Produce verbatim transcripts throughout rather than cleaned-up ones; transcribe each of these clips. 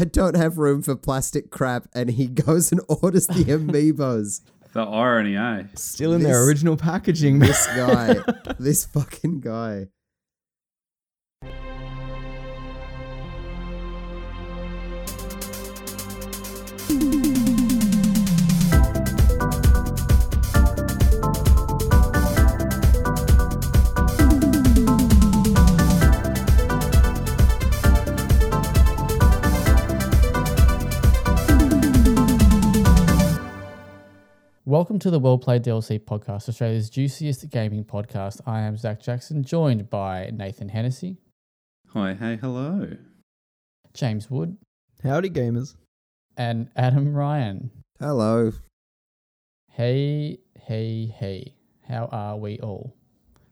I don't have room for plastic crap, and he goes and orders the Amiibos. The irony, eh? Still in this, their original packaging. This guy. This fucking guy. Welcome to the Well Played D L C Podcast, Australia's juiciest gaming podcast. I am Zach Jackson, joined by Nathan Hennessy. Hi, hey, hello. James Wood. Howdy, gamers. And Adam Ryan. Hello. Hey, hey, hey. How are we all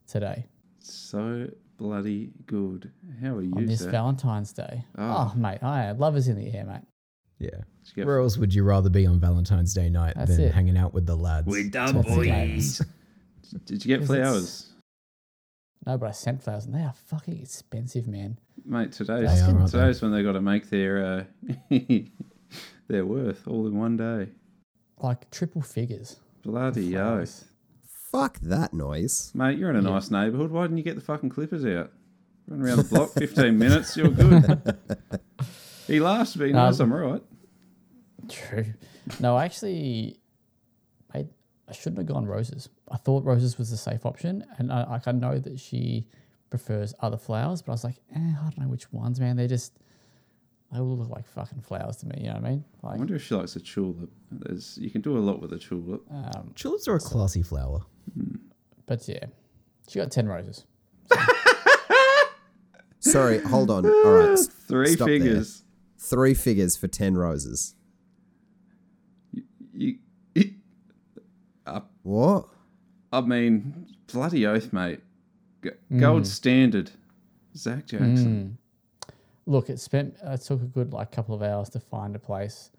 today? So bloody good. How are you, Zach? On this Zach? Valentine's Day. Oh. oh, mate, I love us in the air, mate. Yeah. Where else would you rather be on Valentine's Day night That's than it. hanging out with the lads? We're done, boys. Did you get flowers? No, but I sent flowers, and they are fucking expensive, man. Mate, today's they are, today's they? when they got to make their uh, their worth all in one day. Like triple figures. Bloody oath. Fuck that noise, mate. You're in a yeah. nice neighbourhood. Why didn't you get the fucking clippers out? Run around the block, fifteen minutes. You're good. He laughs at me. Nice, I'm right. True. No, I actually, I, I shouldn't have gone roses. I thought roses was the safe option, and I, like I know that she prefers other flowers, but I was like, eh, I don't know which ones, man. They just, they all look like fucking flowers to me. You know what I mean? Like, I wonder if she likes a tulip. There's, you can do a lot with a tulip. Um, Tulips are a classy so, flower. Hmm. But yeah, she got ten roses. So. Sorry, hold on. All right, three stop figures. There. Three figures for ten roses. You, you, uh, what? I mean, bloody oath, mate. G- mm. Gold standard, Zach Jackson. Mm. Look, it spent. It took a good like couple of hours to find a place,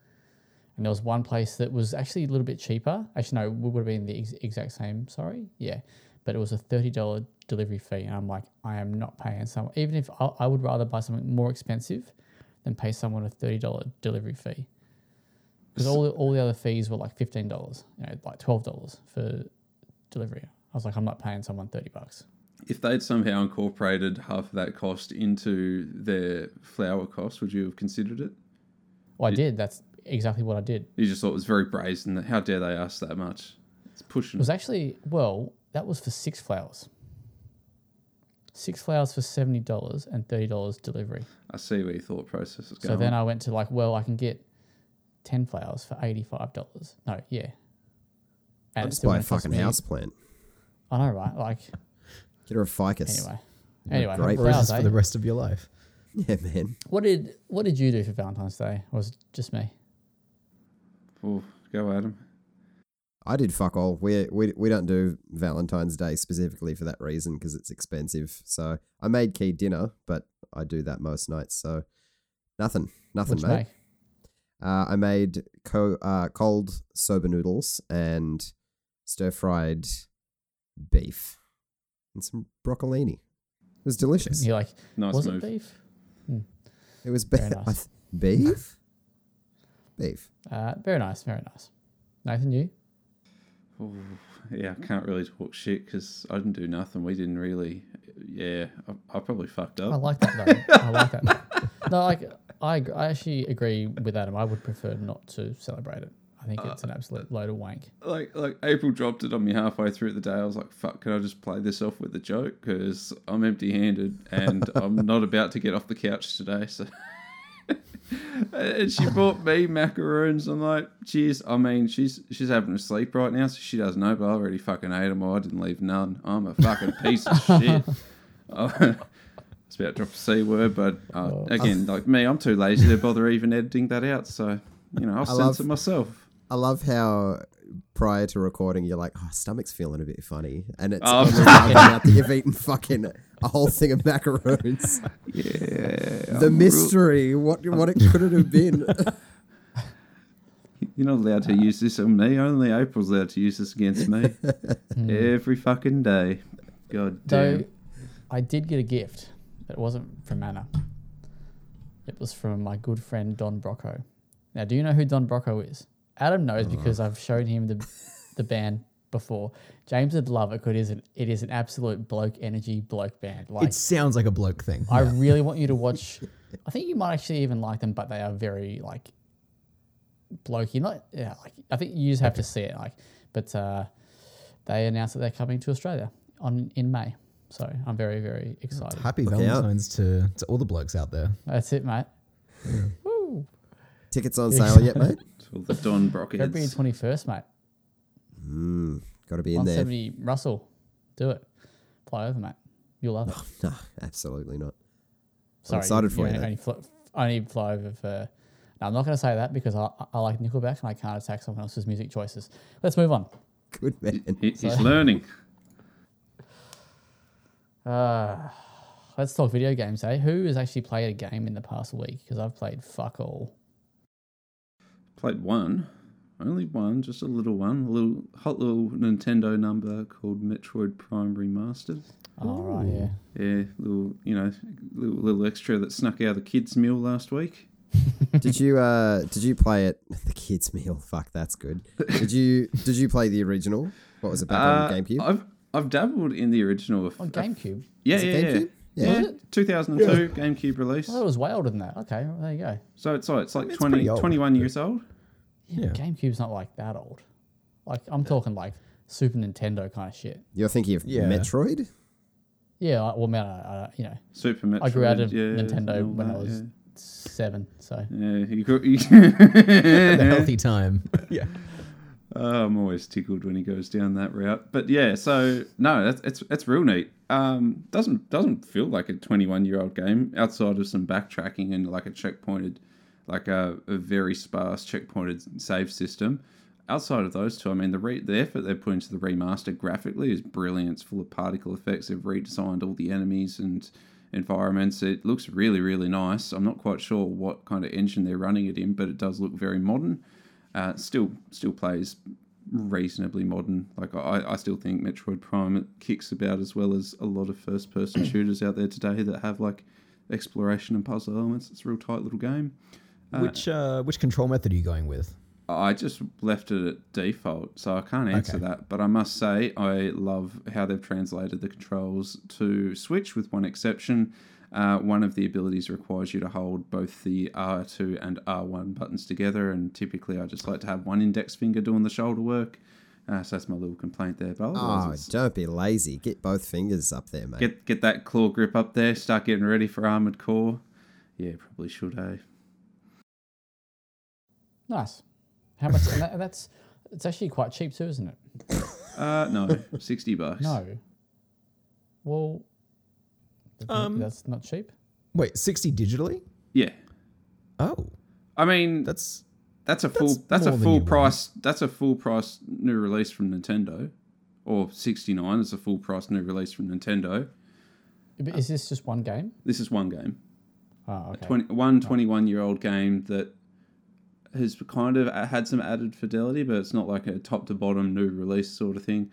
and there was one place that was actually a little bit cheaper. Actually, no, it would have been the ex- exact same. Sorry, yeah, but it was a thirty dollars delivery fee, and I'm like, I am not paying someone. Even if I, I would rather buy something more expensive than pay someone a thirty dollars delivery fee. Because all, all the other fees were like fifteen dollars, you know, like twelve dollars for delivery. I was like, I'm not paying someone thirty bucks. If they'd somehow incorporated half of that cost into their flower cost, would you have considered it? Well, I did. That's exactly what I did. You just thought it was very brazen. How dare they ask that much? It's pushing. It was actually, well, that was for six flowers. Six flowers for seventy dollars and thirty dollars delivery. I see where your thought process is going. So then I went to like, well, I can get ten flowers for eighty-five dollars. No, yeah. And I'll just buy a fucking houseplant. I know, right? Like, get her a ficus. Anyway, anyway, great roses for the rest of your life. Yeah, man. What did What did you do for Valentine's Day? Or was it just me? Oh, go Adam. I did fuck all. We we we don't do Valentine's Day specifically for that reason because it's expensive. So I made key dinner, but I do that most nights. So nothing, nothing, What'd mate. Uh, I made co- uh, cold soba noodles and stir-fried beef and some broccolini. It was delicious. You're like, nice was move. It beef? Mm. It was be- nice. beef? Beef. Uh, very nice, very nice. Nathan, you? Oh, yeah, I can't really talk shit because I didn't do nothing. We didn't really, yeah, I, I probably fucked up. I like that though. I like that though. No, like... I I actually agree with Adam. I would prefer not to celebrate it. I think it's uh, an absolute load of wank. Like like April dropped it on me halfway through the day. I was like, fuck, can I just play this off with a joke? Because I'm empty-handed and I'm not about to get off the couch today. So, and she bought me macaroons. I'm like, cheers. I mean, she's she's having a sleep right now, so she doesn't know, but I already fucking ate them all. I didn't leave none. I'm a fucking piece of shit. It's about to drop a C word, but uh, oh, again, I've, like me, I'm too lazy to bother even editing that out. So, you know, I'll censor myself. I love how prior to recording, you're like, oh, stomach's feeling a bit funny. And it's oh, out that you've eaten fucking a whole thing of macaroons. Yeah. The I'm mystery, real... what what it could it have been. You're not allowed to use this on me. Only April's allowed to use this against me. Every fucking day. God damn. Though I did get a gift. It wasn't from Anna. It was from my good friend Don Brocco. Now, do you know who Don Brocco is? Adam knows uh-huh. because I've shown him the the band before. James would love it because it, it is an absolute bloke energy bloke band. Like, it sounds like a bloke thing. I yeah. really want you to watch. I think you might actually even like them, but they are very like blokey. Not yeah. Like I think you just have okay. to see it. Like, but uh, they announced that they're coming to Australia on in May. So I'm very, very excited. Happy Look Valentine's to, to all the blokes out there. That's it, mate. Yeah. Woo. Tickets on sale yet, mate? All the Don Brockheads. February twenty-first, mate. Mm, got to be in there. one seventy Russell, do it. Fly over, mate. You'll love it. No, no, absolutely not. Sorry, I'm excited for you. you only, fly, only fly over for... No, I'm not going to say that because I, I like Nickelback and I can't attack someone else's music choices. Let's move on. Good man. He, he's so, learning. Uh, let's talk video games, eh? Who has actually played a game in the past week? Because I've played fuck all. Played one. Only one, just a little one. A little hot little Nintendo number called Metroid Prime Remastered. Oh, right, yeah. Yeah, little, you know, little, little extra that snuck out of the kids' meal last week. Did you uh did you play it the kids' meal? Fuck, that's good. Did you did you play the original? What was it back uh, on GameCube? I've I've dabbled in the original. Of, on GameCube? Yeah, was yeah, it GameCube? yeah. yeah. yeah. two thousand two yeah. GameCube release. Well, it was way older than that. Okay, well, there you go. So it's, so it's like I mean, twenty it's twenty-one years old. Yeah, yeah. GameCube's not like that old. Like I'm yeah. talking like Super Nintendo kind of shit. You're thinking of yeah. Metroid? Yeah, well, man, I, I, you know, Super Metroid. I grew out of yeah, Nintendo when that, I was yeah. seven, so yeah, you grew the healthy time. yeah. Oh, I'm always tickled when he goes down that route. But yeah, so no, that's it's it's real neat. Um, doesn't doesn't feel like a twenty-one-year-old game outside of some backtracking and like a checkpointed, like a, a very sparse checkpointed save system. Outside of those two, I mean, the re- the effort they put into the remaster graphically is brilliant. It's full of particle effects. They've redesigned all the enemies and environments. It looks really, really nice. I'm not quite sure what kind of engine they're running it in, but it does look very modern. Uh, still, still plays reasonably modern. Like I, I still think Metroid Prime kicks about as well as a lot of first-person shooters out there today that have like exploration and puzzle elements. It's a real tight little game. Uh, which uh, which control method are you going with? I just left it at default, so I can't answer okay. that. But I must say I love how they've translated the controls to Switch, with one exception. Uh, one of the abilities requires you to hold both the R two and R one buttons together, and typically I just like to have one index finger doing the shoulder work. Uh, so that's my little complaint there. But oh, don't be lazy. Get both fingers up there, mate. Get get that claw grip up there. Start getting ready for Armored Core. Yeah, probably should, eh? Nice. How much? and that, that's it's actually quite cheap too, isn't it? Uh, no, sixty bucks. No. Well. Um, that's not cheap. Wait, sixty digitally? Yeah. Oh. I mean, that's that's a full that's, that's a full price want. that's a full price new release from Nintendo, or sixty-nine is a full price new release from Nintendo. But is this just one game? This is one game. Oh, okay. twenty-one year old game that has kind of had some added fidelity, but it's not like a top to bottom new release sort of thing.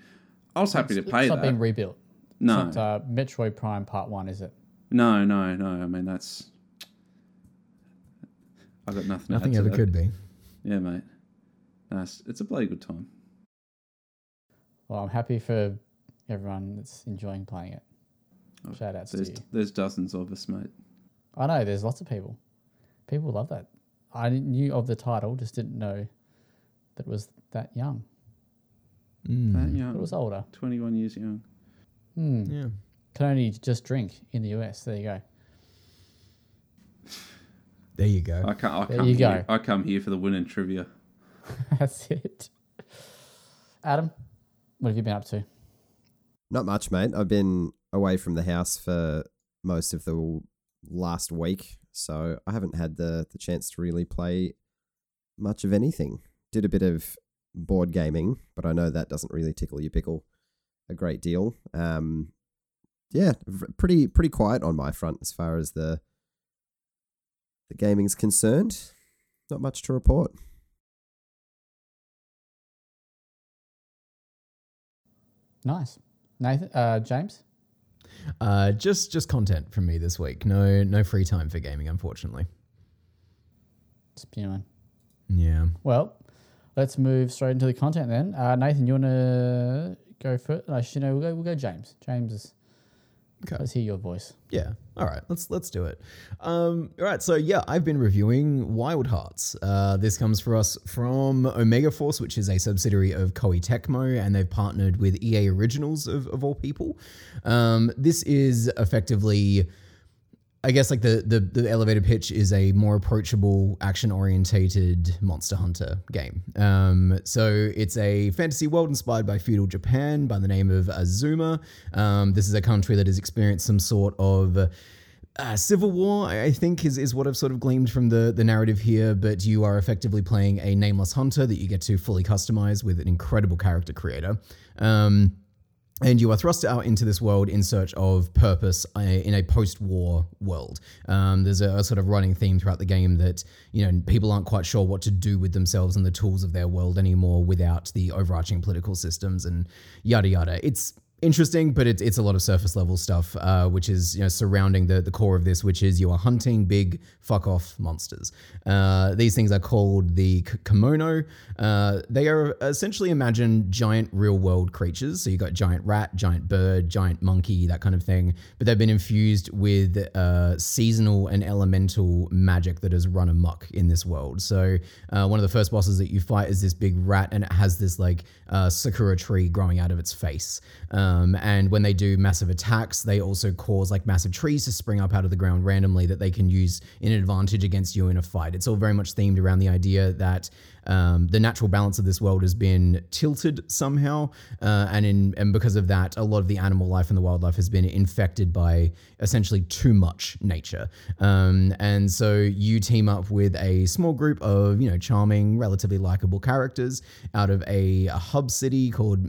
I was happy it's, to pay it's that. It's not being rebuilt. No. Except, uh, Metroid Prime Part one, is it? No, no, no. I mean, that's... I've got nothing Nothing to ever to could be. Yeah, mate. Nice. It's a bloody good time. Well, I'm happy for everyone that's enjoying playing it. Oh, shout outs to you. There's dozens of us, mate. I know, there's lots of people. People love that. I knew of the title, just didn't know that it was that young. Mm. That young. It was older. twenty-one years young. Mm. Yeah, can only just drink in the U S. There you go. There you go. I can't. I there come you here. go. I come here for the win and trivia. That's it. Adam, what have you been up to? Not much, mate. I've been away from the house for most of the last week, so I haven't had the the chance to really play much of anything. Did a bit of board gaming, but I know that doesn't really tickle your pickle a great deal. Um, yeah, pretty pretty quiet on my front as far as the the gaming's concerned. Not much to report. Nice, Nathan, uh, James. Uh, just just content from me this week. No no free time for gaming, unfortunately. spewing. Yeah. Well, let's move straight into the content then. Uh, Nathan, you want to go first? Actually, no, we'll go, we'll go James. James is... Okay. Let's hear your voice. Yeah. All right. Let's let's do it. Um, all right. So, yeah, I've been reviewing Wild Hearts. Uh, this comes for us from Omega Force, which is a subsidiary of Koei Tecmo, and they've partnered with E A Originals, of, of all people. Um, this is effectively... I guess like the, the the elevator pitch is a more approachable, action-orientated Monster Hunter game. Um, so it's a fantasy world inspired by feudal Japan by the name of Azuma. Um, this is a country that has experienced some sort of uh, civil war, I think is, is what I've sort of gleaned from the, the narrative here, but you are effectively playing a nameless hunter that you get to fully customize with an incredible character creator. Um And you are thrust out into this world in search of purpose in a post-war world. Um, there's a, a sort of running theme throughout the game that, you know, people aren't quite sure what to do with themselves and the tools of their world anymore without the overarching political systems and yada yada. It's interesting, but it, it's a lot of surface-level stuff, uh, which is, you know, surrounding the, the core of this, which is you are hunting big fuck-off monsters. Uh, these things are called the k- kimono. Uh, they are essentially, imagine giant real-world creatures. So you've got giant rat, giant bird, giant monkey, that kind of thing. But they've been infused with uh, seasonal and elemental magic that has run amok in this world. So uh, one of the first bosses that you fight is this big rat, and it has this like uh, sakura tree growing out of its face. Um, Um, and when they do massive attacks, they also cause like massive trees to spring up out of the ground randomly that they can use in advantage against you in a fight. It's all very much themed around the idea that um, the natural balance of this world has been tilted somehow. Uh, and in and because of that, a lot of the animal life and the wildlife has been infected by essentially too much nature. Um, and so you team up with a small group of, you know, charming, relatively likable characters out of a, a hub city called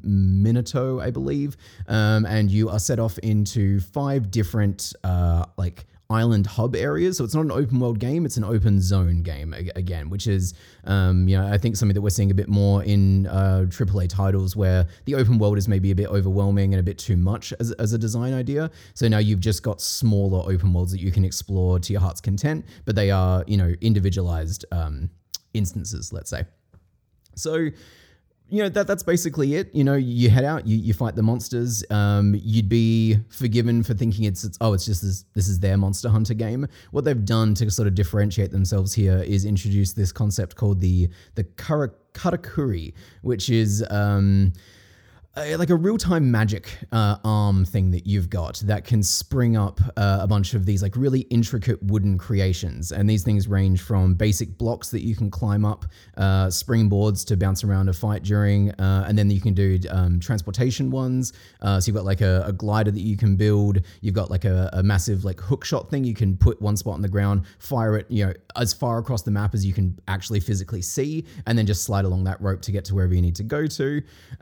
Minato, I believe. Um, and you are set off into five different uh, like island hub areas. So it's not an open world game, it's an open zone game again, which is, um, you know, I think something that we're seeing a bit more in uh, triple A titles where the open world is maybe a bit overwhelming and a bit too much as, as a design idea. So now you've just got smaller open worlds that you can explore to your heart's content, but they are, you know, individualized um, instances, let's say. So... You know, that that's basically it. You know, you head out, you, you fight the monsters. Um, you'd be forgiven for thinking it's, it's oh, it's just this, this is their Monster Hunter game. What they've done to sort of differentiate themselves here is introduce this concept called the the Karakuri, which is... Um, Uh, like a real-time magic uh, arm thing that you've got that can spring up uh, a bunch of these like really intricate wooden creations. And these things range from basic blocks that you can climb up, uh, springboards to bounce around a fight during, uh, and then you can do um, transportation ones. Uh, so you've got like a, a glider that you can build. You've got like a, a massive like hook shot thing. You can put one spot on the ground, fire it, you know, as far across the map as you can actually physically see, and then just slide along that rope to get to wherever you need to go to.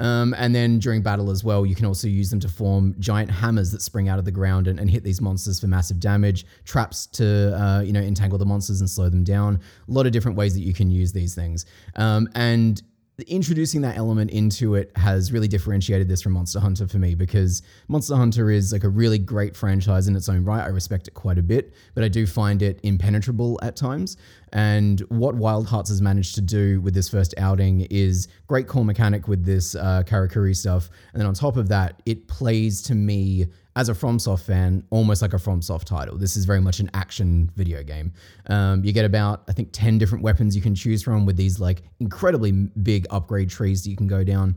Um, and then during battle as well, you can also use them to form giant hammers that spring out of the ground and, and hit these monsters for massive damage, traps to, uh, you know, entangle the monsters and slow them down. A lot of different ways that you can use these things. Um, and introducing that element into it has really differentiated this from Monster Hunter for me, because Monster Hunter is like a really great franchise in its own right. I respect it quite a bit, but I do find it impenetrable at times. And what Wild Hearts has managed to do with this first outing is great core mechanic with this uh, Karakuri stuff. And then on top of that, it plays to me as a FromSoft fan, almost like a FromSoft title. This is very much an action video game. Um, you get about, I think, ten different weapons you can choose from with these like incredibly big upgrade trees that you can go down.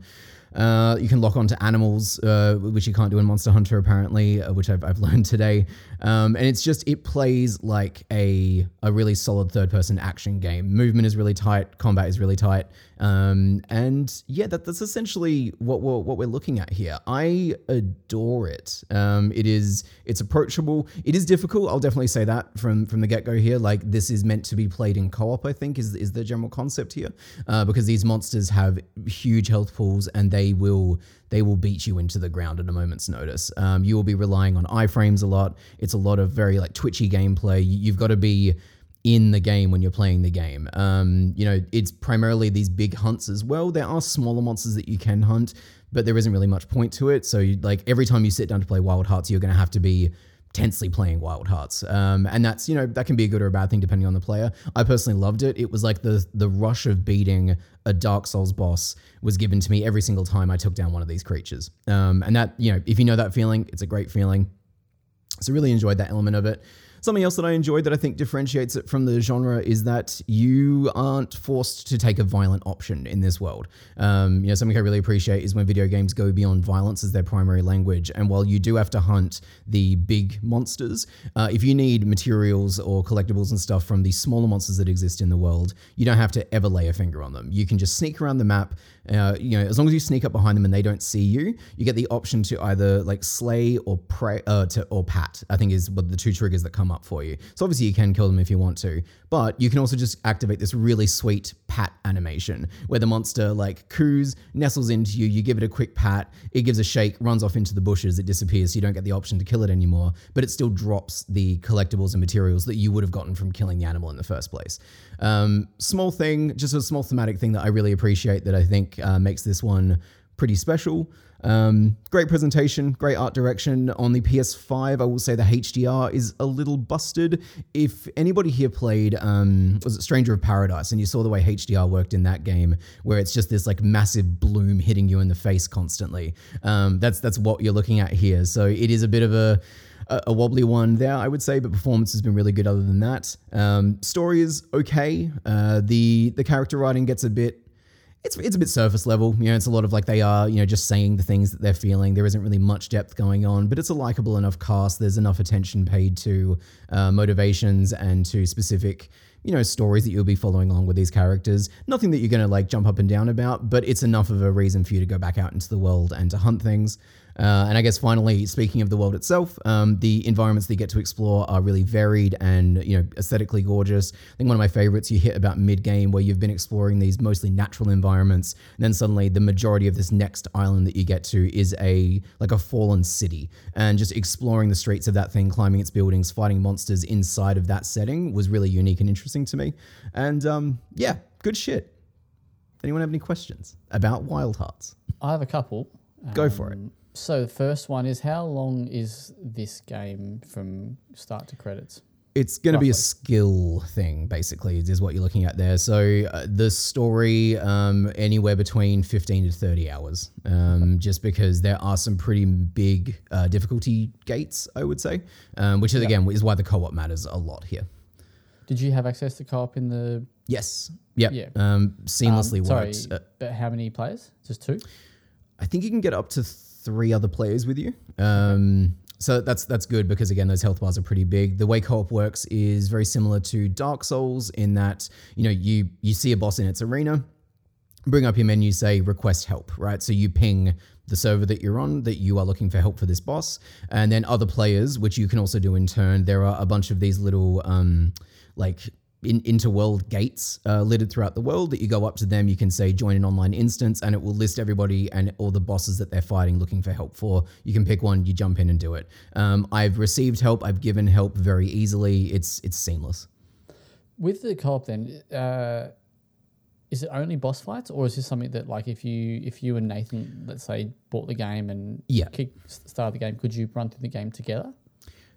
Uh, you can lock onto animals, uh, which you can't do in Monster Hunter apparently, uh, which I've, I've learned today. Um, and it's just, it plays like a a really solid third-person action game. Movement is really tight, combat is really tight. Um, and yeah, that, that's essentially what we're, what we're looking at here. I adore it. Um, it is, it's approachable. It is difficult. I'll definitely say that from, from the get-go here. Like, this is meant to be played in co-op, I think, is, is the general concept here, uh, because these monsters have huge health pools and they will, they will beat you into the ground at a moment's notice. Um, you will be relying on iframes a lot. It's a lot of very like twitchy gameplay. You've got to be in the game when you're playing the game. Um, you know, it's primarily these big hunts as well. There are smaller monsters that you can hunt, but there isn't really much point to it. So you, like every time you sit down to play Wild Hearts, you're going to have to be intensely playing Wild Hearts. Um, and that's, you know, that can be a good or a bad thing depending on the player. I personally loved it. It was like the the rush of beating a Dark Souls boss was given to me every single time I took down one of these creatures. Um, and that, you know, if you know that feeling, it's a great feeling. So really enjoyed that element of it. Something else that I enjoyed that I think differentiates it from the genre is that you aren't forced to take a violent option in this world. Um, you know, something I really appreciate is when video games go beyond violence as their primary language. And while you do have to hunt the big monsters, uh, if you need materials or collectibles and stuff from the smaller monsters that exist in the world, you don't have to ever lay a finger on them. You can just sneak around the map. Uh, you know, as long as you sneak up behind them and they don't see you, you get the option to either like slay or pray uh, to, or pat, I think is what the two triggers that come up for you. So obviously you can kill them if you want to, but you can also just activate this really sweet pat animation where the monster like coos, nestles into you, you give it a quick pat, it gives a shake, runs off into the bushes, it disappears, so you don't get the option to kill it anymore, but it still drops the collectibles and materials that you would have gotten from killing the animal in the first place. Um, small thing, just a small thematic thing that I really appreciate that I think uh, makes this one pretty special. Um, great presentation, great art direction. On the P S five, I will say the H D R is a little busted. If anybody here played, um, was it Stranger of Paradise, and you saw the way H D R worked in that game, where it's just this like massive bloom hitting you in the face constantly. Um, that's that's what you're looking at here. So it is a bit of a a wobbly one there, I would say, but performance has been really good other than that. Um, story is okay. Uh, the the character writing gets a bit It's it's a bit surface level, you know, it's a lot of like they are, you know, just saying the things that they're feeling. There isn't really much depth going on, but it's a likable enough cast. There's enough attention paid to uh, motivations and to specific, you know, stories that you'll be following along with these characters. Nothing that you're going to like jump up and down about, but it's enough of a reason for you to go back out into the world and to hunt things. Uh, and I guess finally, speaking of the world itself, um, the environments that you get to explore are really varied and, you know, aesthetically gorgeous. I think one of my favorites you hit about mid-game where you've been exploring these mostly natural environments, and then suddenly the majority of this next island that you get to is a like a fallen city. And just exploring the streets of that thing, climbing its buildings, fighting monsters inside of that setting was really unique and interesting to me. And um, yeah, good shit. Anyone have any questions about Wild Hearts? I have a couple. Go um, for it. So the first one is, how long is this game from start to credits? It's going to be a skill thing, basically, is what you're looking at there. So uh, the story, um, anywhere between fifteen to thirty hours, um, just because there are some pretty big uh, difficulty gates, I would say, um, which is, yep. again, is why the co-op matters a lot here. Did you have access to co-op in the... Yes. Yep. Yeah. Um, seamlessly um, sorry, worked. Sorry, uh, but how many players? Just two? I think you can get up to... Th- three other players with you. Um, so that's that's good because, again, those health bars are pretty big. The way co-op works is very similar to Dark Souls in that, you know, you you see a boss in its arena, bring up your menu, say request help, right? So you ping the server that you're on that you are looking for help for this boss. And then other players, which you can also do in turn. There are a bunch of these little um, like... In, interworld gates uh, littered throughout the world that you go up to them, you can say join an online instance and it will list everybody and all the bosses that they're fighting looking for help for. You can pick one, you jump in and do it. Um, I've received help, I've given help very easily. It's it's seamless. With the co-op then, uh, is it only boss fights or is this something that like if you if you and Nathan, let's say, bought the game and yeah. kick started the game, could you run through the game together?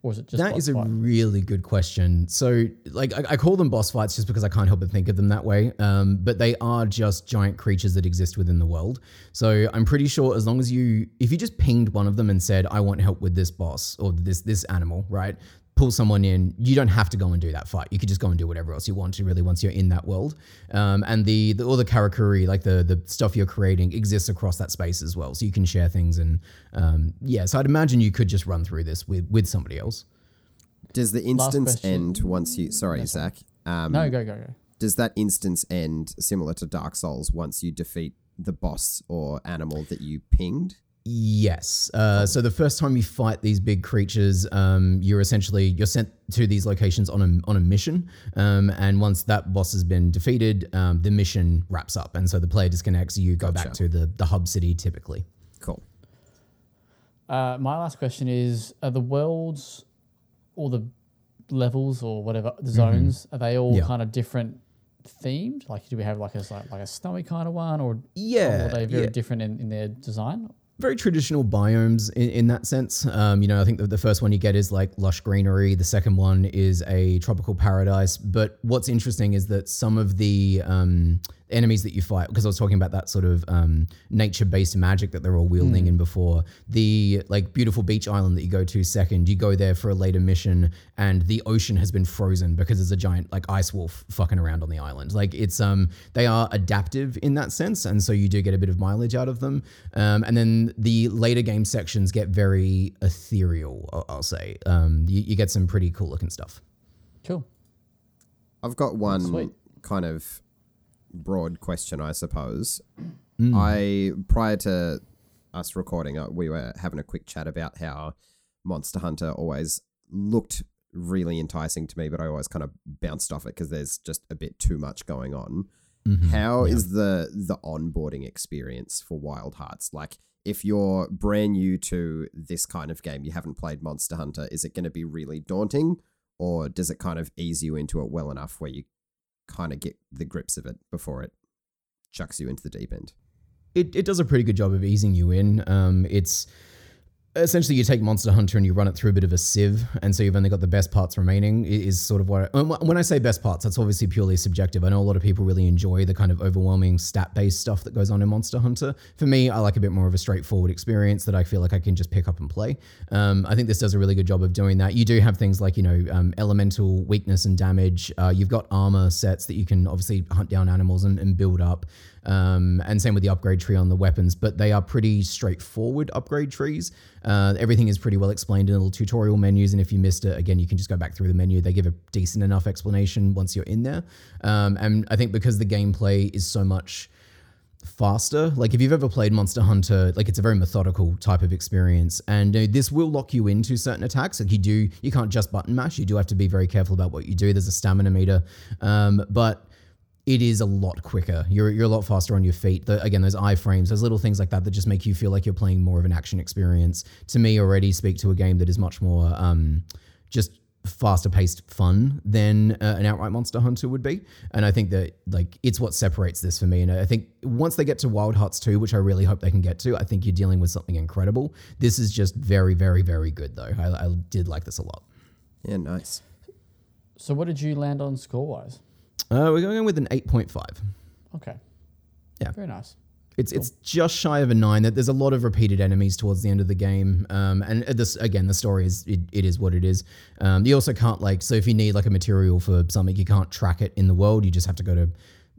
Or is it just that is a fight? Really good question. So like I, I call them boss fights just because I can't help but think of them that way. Um, but they are just giant creatures that exist within the world. So I'm pretty sure as long as you, if you just pinged one of them and said, I want help with this boss or this, this animal, right? Pull someone in, you don't have to go and do that fight. You could just go and do whatever else you want to really once you're in that world. Um, and the, the all the Karakuri, like the the stuff you're creating exists across that space as well. So you can share things and um, yeah, so I'd imagine you could just run through this with, with somebody else. Does the instance end once you, sorry, That's Zach. Um, no, go, go, go. Does that instance end similar to Dark Souls once you defeat the boss or animal that you pinged? Yes. Uh, so the first time you fight these big creatures, um, you're essentially, you're sent to these locations on a on a mission. Um, and once that boss has been defeated, um, the mission wraps up. And so the player disconnects, you go gotcha. back to the, the hub city typically. Cool. Uh, my last question is, are the worlds or the levels or whatever, the zones, mm-hmm. are they all yeah. kind of different themed? Like do we have like a, like a snowy kind of one or, yeah, or are they very yeah. different in, in their design? very traditional biomes in, in that sense. Um, you know, I think the, the first one you get is like lush greenery. The second one is a tropical paradise. But what's interesting is that some of the um, enemies that you fight, because I was talking about that sort of um, nature-based magic that they're all wielding mm. in before, the like beautiful beach island that you go to second, you go there for a later mission and the ocean has been frozen because there's a giant like ice wolf fucking around on the island. Like it's, um, they are adaptive in that sense. And so you do get a bit of mileage out of them. Um, and then the later game sections get very ethereal, I'll say. Um, you, you get some pretty cool looking stuff. Cool. I've got one Sweet. kind of broad question, I suppose. Mm. I prior to us recording, we were having a quick chat about how Monster Hunter always looked really enticing to me, but I always kind of bounced off it because there's just a bit too much going on. Mm-hmm. How yeah. is the the onboarding experience for Wild Hearts? Like, if you're brand new to this kind of game, you haven't played Monster Hunter, is it going to be really daunting, or does it kind of ease you into it well enough where you kind of get the grips of it before it chucks you into the deep end? It it does a pretty good job of easing you in. Um, it's essentially you take Monster Hunter and you run it through a bit of a sieve, and so you've only got the best parts remaining is sort of what I, when I say best parts, that's obviously purely subjective. I know a lot of people really enjoy the kind of overwhelming stat-based stuff that goes on in Monster Hunter. For me, I like a bit more of a straightforward experience that I feel like I can just pick up and play. Um, I think this does a really good job of doing that. You do have things like, you know, um, elemental weakness and damage. Uh, you've got armor sets that you can obviously hunt down animals and, and build up. Um, and same with the upgrade tree on the weapons, but they are pretty straightforward upgrade trees. Uh, everything is pretty well explained in little tutorial menus, and if you missed it, again, you can just go back through the menu. They give a decent enough explanation once you're in there. Um, and I think because the gameplay is so much faster, like if you've ever played Monster Hunter, like it's a very methodical type of experience, and uh, this will lock you into certain attacks. Like you do, you can't just button mash. You do have to be very careful about what you do. There's a stamina meter, um, but it is a lot quicker. You're you're a lot faster on your feet. The, again, those iframes, those little things like that that just make you feel like you're playing more of an action experience, to me already speak to a game that is much more um, just faster-paced fun than uh, an outright Monster Hunter would be. And I think that like it's what separates this for me. And I think once they get to Wild Hearts two, which I really hope they can get to, I think you're dealing with something incredible. This is just very, very, very good though. I, I did like this a lot. Yeah, nice. So what did you land on score-wise? Uh, we're going with an eight point five. Okay. Yeah. Very nice. It's cool. It's just shy of a nine. That there's a lot of repeated enemies towards the end of the game, um, and this again, the story is it, it is what it is. Um, you also can't like so if you need like a material for something, you can't track it in the world. You just have to go to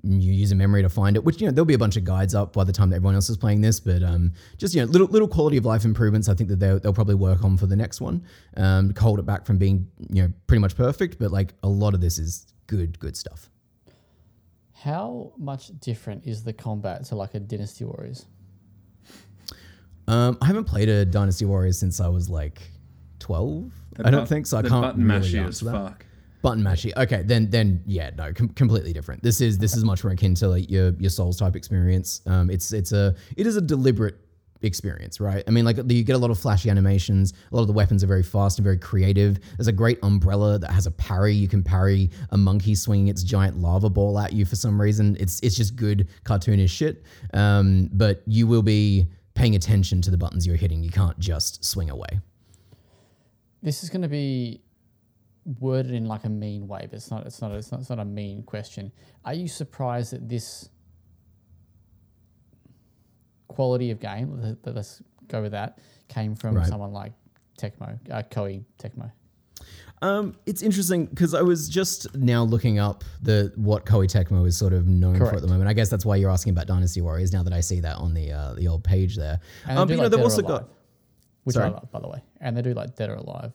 you use a memory to find it, which, you know, there'll be a bunch of guides up by the time that everyone else is playing this, but um, just, you know, little little quality of life improvements I think that they'll, they'll probably work on for the next one. Um, hold it back from being, you know, pretty much perfect, but like a lot of this is good, good stuff. How much different is the combat to like a Dynasty Warriors? Um, I haven't played a Dynasty Warriors since I was like twelve. The I don't but, think so. I can't button really mashy as fuck. Button mashy. Okay, then then yeah, no, com- completely different. This is this okay. is much more akin to like your your Souls type experience. Um, it's it's a it is a deliberate experience, right? I mean, like you get a lot of flashy animations. A lot of the weapons are very fast and very creative. There's a great umbrella that has a parry. You can parry a monkey swinging its giant lava ball at you for some reason. It's it's just good cartoonish shit. Um, but you will be paying attention to the buttons you're hitting. You can't just swing away. This is going to be worded in like a mean way, but it's not. It's not. It's not. It's not a mean question. Are you surprised that this quality of game, let's go with that, came from right. someone like Tecmo, uh, Koei Tecmo? Um, it's interesting because I was just now looking up the what Koei Tecmo is sort of known Correct. for at the moment. I guess that's why you're asking about Dynasty Warriors now that I see that on the uh, the old page there. And um, but, you like know, they've also alive, got... Which Sorry? I love, by the way. And they do like Dead or Alive.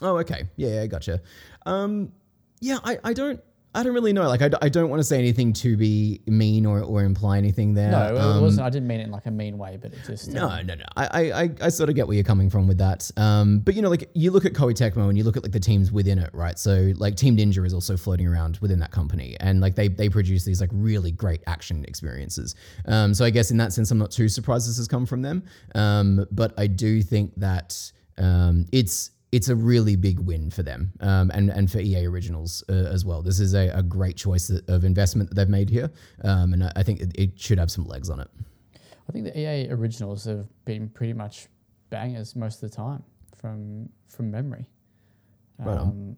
Oh, okay. Yeah, yeah, gotcha. Um, yeah, I, I don't... I don't really know. Like, I, d- I don't want to say anything to be mean or, or imply anything there. No, it um, wasn't. I didn't mean it in like a mean way, but it just... No, um, no, no. I, I, I sort of get where you're coming from with that. Um, but, you know, like, you look at Koei Tecmo and you look at, like, the teams within it, right? So, like, Team Ninja is also floating around within that company. And, like, they they produce these, like, really great action experiences. Um, so I guess in that sense, I'm not too surprised this has come from them. Um, but I do think that um, it's... It's a really big win for them um, and, and for E A Originals uh, as well. This is a, a great choice of investment that they've made here, um, and I, I think it, it should have some legs on it. I think the E A Originals have been pretty much bangers most of the time from from memory. Um, right on.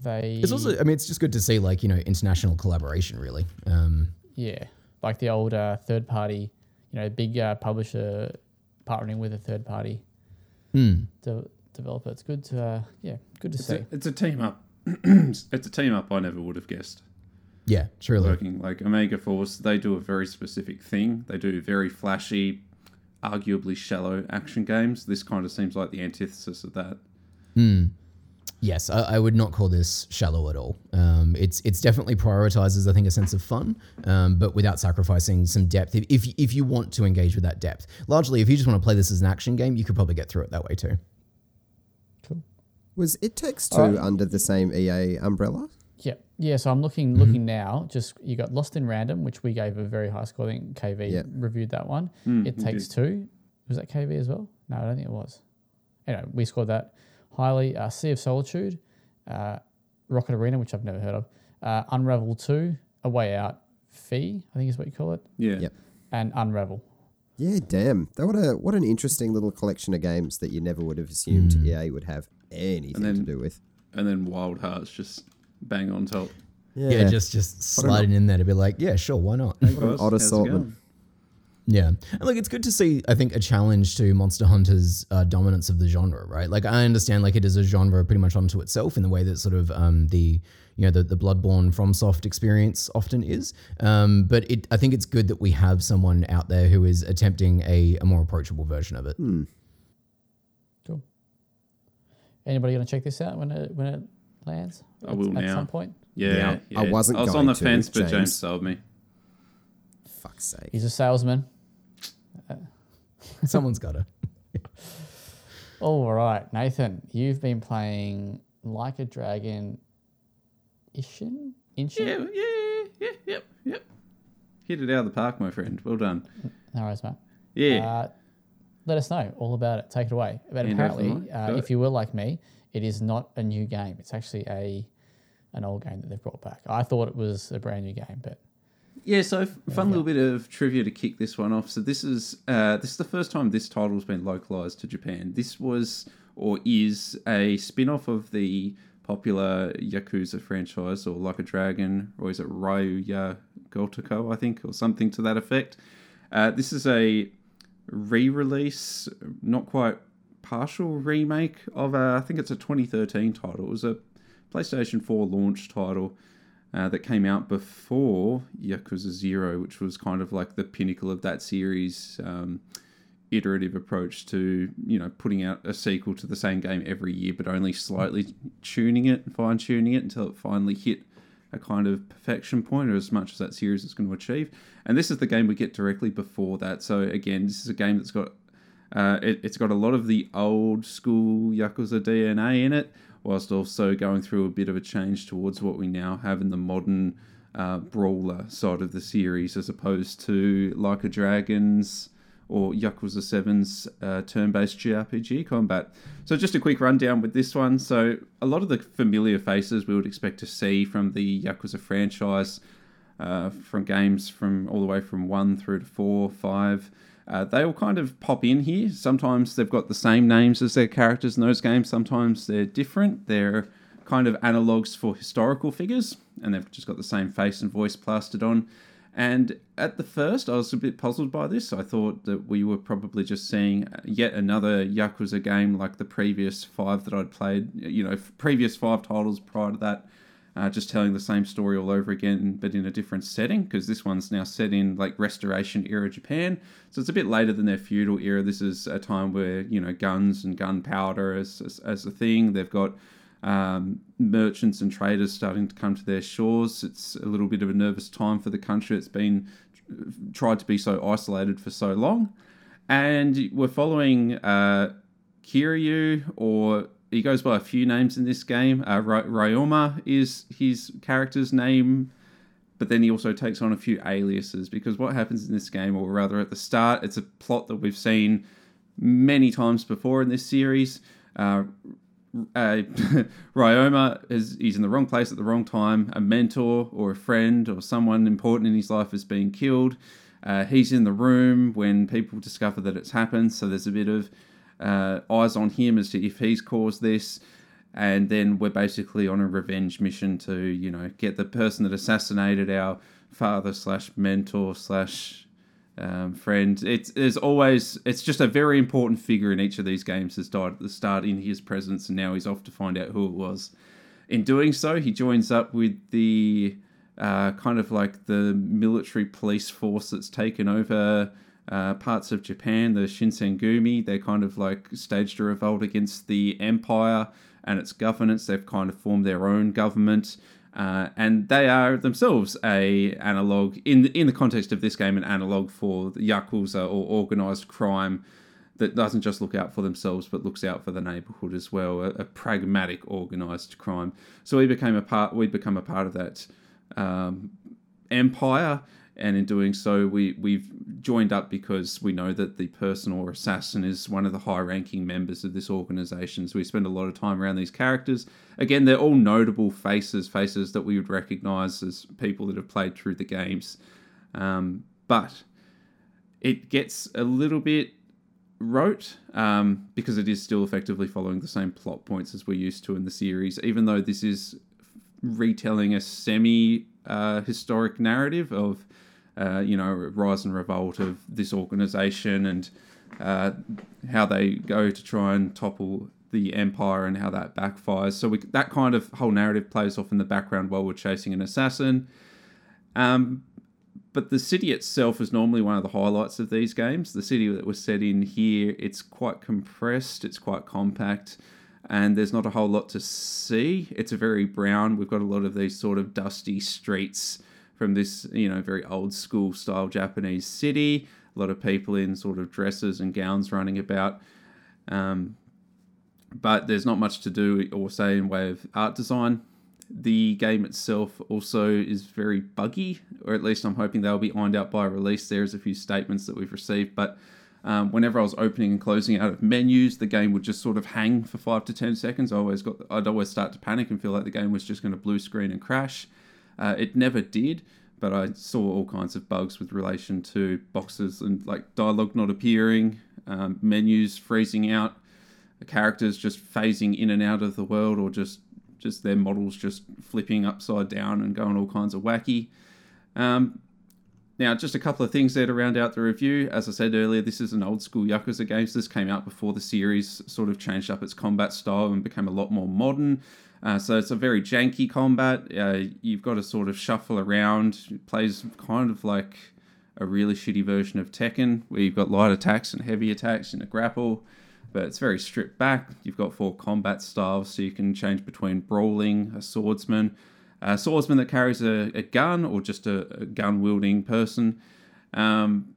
They. It's also, I mean, it's just good to see, like, you know, international collaboration, really. Um, yeah, like the old uh, third party, you know, big uh, publisher partnering with a third party mm. de- developer. It's good to, uh, yeah, good to it's see. A, it's a team up. It's a team up I never would have guessed. Yeah, truly. Working like Omega Force, they do a very specific thing. They do very flashy, arguably shallow action games. This kind of seems like the antithesis of that. Hmm. Yes, I, I would not call this shallow at all. Um, it's it's definitely prioritizes, I think, a sense of fun, um, but without sacrificing some depth. If if you want to engage with that depth, largely, if you just want to play this as an action game, you could probably get through it that way too. Cool. Was It Takes Two right. under the same E A umbrella? Yeah, yeah. So I'm looking mm-hmm. looking now. Just you got Lost in Random, which we gave a very high score. I think K V yep. reviewed that one. Mm, It Takes Two. Was that K V as well? No, I don't think it was. Anyway, we scored that highly. Uh, Sea of Solitude, uh, Rocket Arena, which I've never heard of, uh, Unravel two, A Way Out, Fee, I think is what you call it. Yeah. Yep. And Unravel. Yeah, damn. That would a, what an interesting little collection of games that you never would have assumed mm. E A would have anything then, to do with. And then Wild Hearts just bang on top. Yeah, yeah just, just sliding in there to be like, yeah, sure, why not? What an odd assortment. Yeah. And look, it's good to see, I think, a challenge to Monster Hunter's uh, dominance of the genre, right? Like, I understand, like, it is a genre pretty much unto itself in the way that sort of um, the, you know, the, the Bloodborne FromSoft experience often is. Um, but it, I think it's good that we have someone out there who is attempting a, a more approachable version of it. Mm. Cool. Anybody going to check this out when it, when it lands? I will at now. At some point? Yeah. yeah. yeah. I wasn't I was going on the to, fence, but James. James sold me. Fuck's sake. He's a salesman. Uh, Someone's got her. All right, Nathan, you've been playing Like a Dragon, Ishin? Ishin? Yeah, yeah, yeah, yep, yep. Hit it out of the park, my friend. Well done. No worries, mate. Yeah. Uh, let us know all about it. Take it away. But yeah, apparently, uh, if you were like me, it is not a new game. It's actually a an old game that they've brought back. I thought it was a brand new game, but... Yeah, so fun little bit of trivia to kick this one off. So this is uh, this is the first time this title's been localized to Japan. This was or is a spin-off of the popular Yakuza franchise, or Like a Dragon, or is it Ryū ga Gotoku, I think, or something to that effect. Uh, this is a re-release, not quite partial remake of a, I think it's a twenty thirteen title. It was a PlayStation four launch title. Uh, that came out before Yakuza Zero, which was kind of like the pinnacle of that series' um, iterative approach to, you know, putting out a sequel to the same game every year, but only slightly tuning it, fine-tuning it until it finally hit a kind of perfection point, or as much as that series is going to achieve. And this is the game we get directly before that. So again, this is a game that's got uh, it, it's got a lot of the old school Yakuza D N A in it, whilst also going through a bit of a change towards what we now have in the modern uh, brawler side of the series, as opposed to Like a Dragon's or Yakuza seven's uh, turn-based J R P G combat. So just a quick rundown with this one. So a lot of the familiar faces we would expect to see from the Yakuza franchise, uh, from games from all the way from one through to four, five... Uh, they all kind of pop in here. Sometimes they've got the same names as their characters in those games. Sometimes they're different. They're kind of analogues for historical figures, and they've just got the same face and voice plastered on. And at the first, I was a bit puzzled by this. I thought that we were probably just seeing yet another Yakuza game like the previous five that I'd played, you know, previous five titles prior to that, uh, just telling the same story all over again, but in a different setting, because this one's now set in, like, Restoration-era Japan. So it's a bit later than their feudal era. This is a time where, you know, guns and gunpowder as, as, as a thing. They've got um, merchants and traders starting to come to their shores. It's a little bit of a nervous time for the country. It's been tried to be so isolated for so long. And we're following uh, Kiryu, or... he goes by a few names in this game. Uh, Ry- Ryoma is his character's name, but then he also takes on a few aliases, because what happens in this game, or rather at the start, it's a plot that we've seen many times before in this series. Uh, uh, Ryoma, is he's in the wrong place at the wrong time. A mentor or a friend or someone important in his life is being killed. Uh, he's in the room when people discover that it's happened, so there's a bit of uh, eyes on him as to if he's caused this, and then we're basically on a revenge mission to, you know, get the person that assassinated our father slash mentor slash um, friend. It's, it's always, it's just a very important figure in each of these games has died at the start in his presence, and now he's off to find out who it was. In doing so, he joins up with the uh, kind of like the military police force that's taken over uh, parts of Japan, the Shinsengumi. They kind of like staged a revolt against the empire and its governance. They've kind of formed their own government. Uh, and they are themselves a analog, in the, in the context of this game, an analog for the Yakuza or organized crime that doesn't just look out for themselves, but looks out for the neighborhood as well, a, a pragmatic organized crime. So we became a part, we become a part of that um, empire. And in doing so, we, we've joined up because we know that the person or assassin is one of the high-ranking members of this organization. So we spend a lot of time around these characters. Again, they're all notable faces, faces that we would recognize as people that have played through the games. Um, but it gets a little bit rote um, because it is still effectively following the same plot points as we're used to in the series, even though this is retelling a semi-historic uh, narrative of Uh, you know, rise and revolt of this organization and uh, how they go to try and topple the empire and how that backfires. So we, that kind of whole narrative plays off in the background while we're chasing an assassin. Um, but the city itself is normally one of the highlights of these games. The city that was set in here, it's quite compressed, it's quite compact, and there's not a whole lot to see. It's a very brown. We've got a lot of these sort of dusty streets from this, you know, very old school style Japanese city. A lot of people in sort of dresses and gowns running about. Um, but there's not much to do or say in way of art design. The game itself also is very buggy, or at least I'm hoping they'll be ironed out by release. There's a few statements that we've received, but um, whenever I was opening and closing out of menus, the game would just sort of hang for five to ten seconds. I always got, I'd always start to panic and feel like the game was just going to blue screen and crash. Uh, it never did, but I saw all kinds of bugs with relation to boxes and like dialogue not appearing, um, menus freezing out, characters just phasing in and out of the world, or just, just their models just flipping upside down and going all kinds of wacky. Um, now, just a couple of things there to round out the review. As I said earlier, this is an old school Yakuza game, so this came out before the series sort of changed up its combat style and became a lot more modern. Uh, so it's a very janky combat. Uh, you've got to sort of shuffle around. It plays kind of like a really shitty version of Tekken, where you've got light attacks and heavy attacks and a grapple, but it's very stripped back. You've got four combat styles, so you can change between brawling, a swordsman, a swordsman that carries a, a gun, or just a, a gun-wielding person. Um,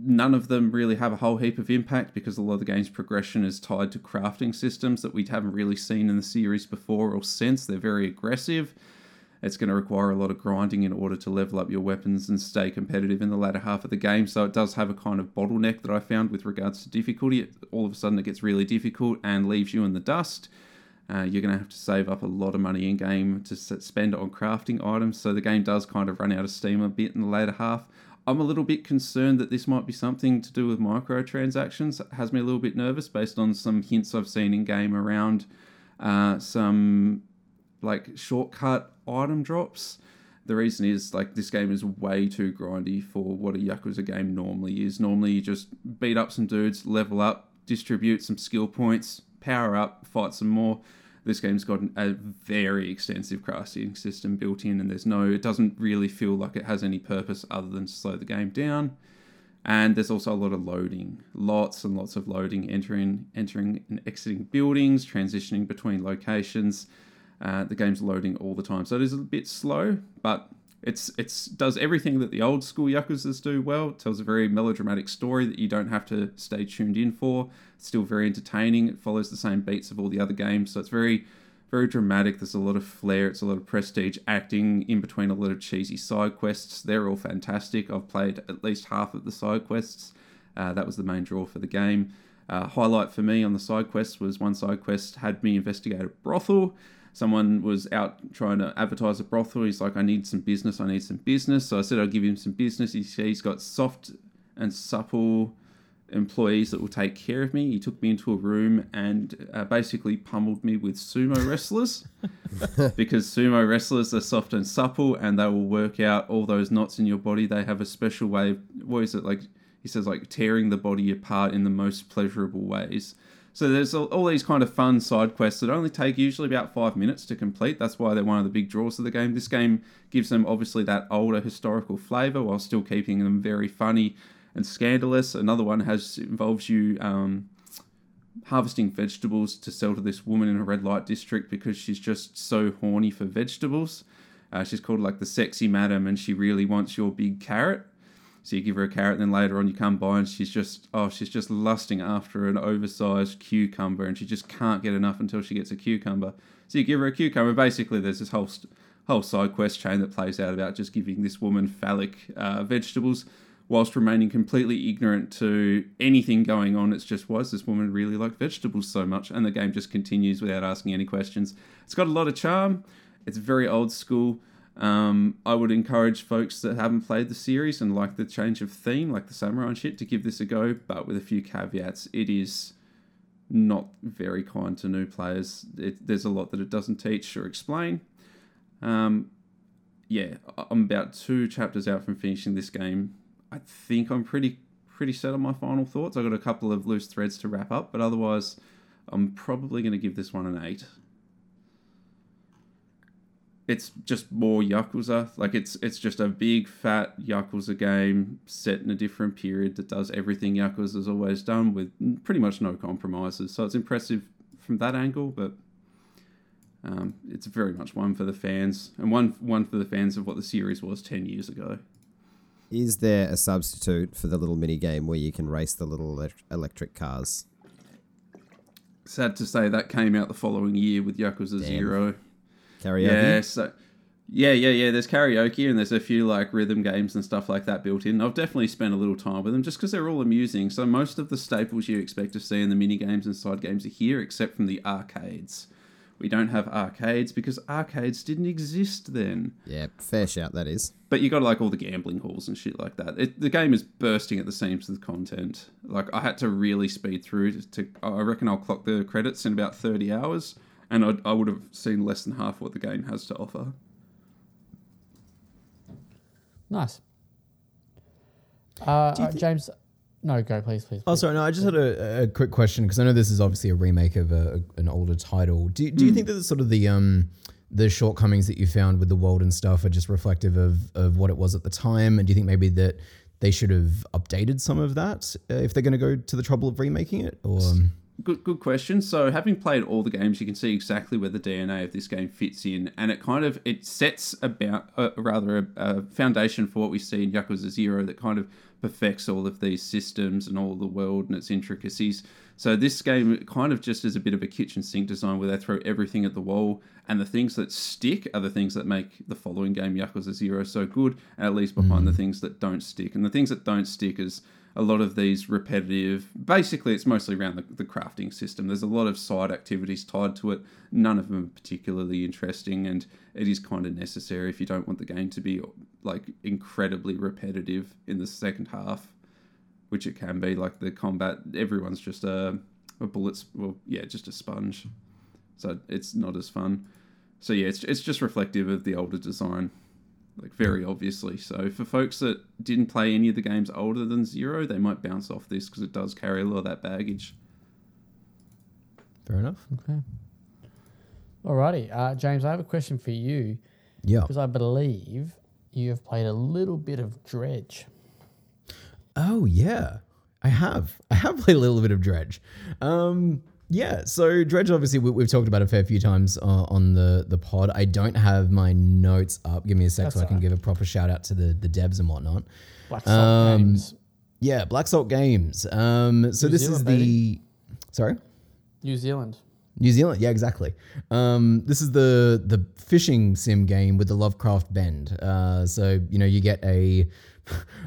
none of them really have a whole heap of impact because a lot of the game's progression is tied to crafting systems that we haven't really seen in the series before or since. They're very aggressive. It's going to require a lot of grinding in order to level up your weapons and stay competitive in the latter half of the game. So it does have a kind of bottleneck that I found with regards to difficulty. It, all of a sudden it gets really difficult and leaves you in the dust. Uh, you're going to have to save up a lot of money in-game to spend on crafting items. So the game does kind of run out of steam a bit in the latter half. I'm a little bit concerned that this might be something to do with microtransactions. It has me a little bit nervous based on some hints I've seen in-game around uh, some like shortcut item drops. The reason is like this game is way too grindy for what a Yakuza game normally is. Normally you just beat up some dudes, level up, distribute some skill points, power up, fight some more. This game's got a very extensive crafting system built in, and there's no, it doesn't really feel like it has any purpose other than to slow the game down. And there's also a lot of loading, lots and lots of loading, entering, entering and exiting buildings, transitioning between locations. Uh, the game's loading all the time, so it is a bit slow, but it's it's does everything that the old school Yakuzas do well. It tells a very melodramatic story that you don't have to stay tuned in for. It's still very entertaining. It follows the same beats of all the other games. So it's very, very dramatic. There's a lot of flair. It's a lot of prestige acting in between a lot of cheesy side quests. They're all fantastic. I've played at least half of the side quests. Uh, that was the main draw for the game. Uh, highlight for me on the side quests was one side quest had me investigate a brothel. someone was out trying to advertise a brothel. He's like, I need some business. I need some business. So I said, I'll give him some business. He's, he's got soft and supple employees that will take care of me. He took me into a room and uh, basically pummeled me with sumo wrestlers because sumo wrestlers are soft and supple and they will work out all those knots in your body. They have a special way of, what is it like? He says like tearing the body apart in the most pleasurable ways. So there's all, all these kind of fun side quests that only take usually about five minutes to complete. That's why they're one of the big draws of the game. This game gives them obviously that older historical flavor while still keeping them very funny and scandalous. Another one has involves you um, harvesting vegetables to sell to this woman in a red light district because she's just so horny for vegetables. Uh, she's called like the sexy madam and she really wants your big carrot. So you give her a carrot and then later on you come by and she's just, oh, she's just lusting after an oversized cucumber and she just can't get enough until she gets a cucumber. So you give her a cucumber. Basically, there's this whole whole side quest chain that plays out about just giving this woman phallic uh, vegetables whilst remaining completely ignorant to anything going on. It's just, why does this woman really like vegetables so much? And the game just continues without asking any questions. It's got a lot of charm. It's very old school. Um, I would encourage folks that haven't played the series and like the change of theme, like the samurai and shit, to give this a go, but with a few caveats. It is not very kind to new players. It, there's a lot that it doesn't teach or explain. Um, yeah, I'm about two chapters out from finishing this game. I think I'm pretty pretty set on my final thoughts. I've got a couple of loose threads to wrap up, but otherwise, I'm probably going to give this one an eight. It's just more Yakuza. Like, it's it's just a big, fat Yakuza game set in a different period that does everything Yakuza's always done with pretty much no compromises. So it's impressive from that angle, but um, it's very much one for the fans, and one one for the fans of what the series was ten years ago. Is there a substitute for the little mini game where you can race the little electric cars? Sad to say that came out the following year with Yakuza Damn. Zero. Karaoke? Yeah, so, yeah, yeah, yeah. There's karaoke and there's a few like rhythm games and stuff like that built in. I've definitely spent a little time with them just because they're all amusing. So most of the staples you expect to see in the mini games and side games are here, except from the arcades. We don't have arcades because arcades didn't exist then. Yeah, fair shout, that is. But you got like all the gambling halls and shit like that. It, the game is bursting at the seams with content. Like, I had to really speed through to, to I reckon I'll clock the credits in about thirty hours, and I'd, I would have seen less than half what the game has to offer. Nice. Uh, th- James... No, go, please, please. please. Oh, sorry, no, I just had a, a quick question, because I know this is obviously a remake of a, a, an older title. Do, do mm. you think that the, sort of the um, the shortcomings that you found with the world and stuff are just reflective of, of what it was at the time? And do you think maybe that they should have updated some of that uh, if they're going to go to the trouble of remaking it? Or um... Good good question. So having played all the games, you can see exactly where the D N A of this game fits in. And it kind of, it sets about, uh, rather, a, a foundation for what we see in Yakuza Zero that kind of perfects all of these systems and all the world and its intricacies. So this game kind of just is a bit of a kitchen sink design where they throw everything at the wall. And the things that stick are the things that make the following game, Yakuza Zero, so good. And it leaves behind mm. the things that don't stick. And the things that don't stick is... a lot of these repetitive, basically it's mostly around the, the crafting system. There's a lot of side activities tied to it. None of them are particularly interesting, and it is kind of necessary if you don't want the game to be like incredibly repetitive in the second half, which it can be. Like the combat, everyone's just a, a bullets, well, yeah, just a sponge. So it's not as fun. So yeah, it's it's just reflective of the older design. Like, very obviously. So for folks that didn't play any of the games older than Zero, they might bounce off this because it does carry a lot of that baggage. Fair enough. Okay. Alrighty. Uh, James, I have a question for you. Yeah. Because I believe you have played a little bit of Dredge. Oh, yeah. I have. I have played a little bit of Dredge. Um... Yeah, so Dredge, obviously, we, we've talked about it a fair few times uh, on the, the pod. I don't have my notes up. Give me a sec That's so right. I can give a proper shout-out to the, the devs and whatnot. Black Salt um, Games. Yeah, Black Salt Games. Um, so New this Zealand, is the... Baby. Sorry? New Zealand. New Zealand, yeah, exactly. Um, this is the the fishing sim game with the Lovecraft bend. Uh, so you know you get a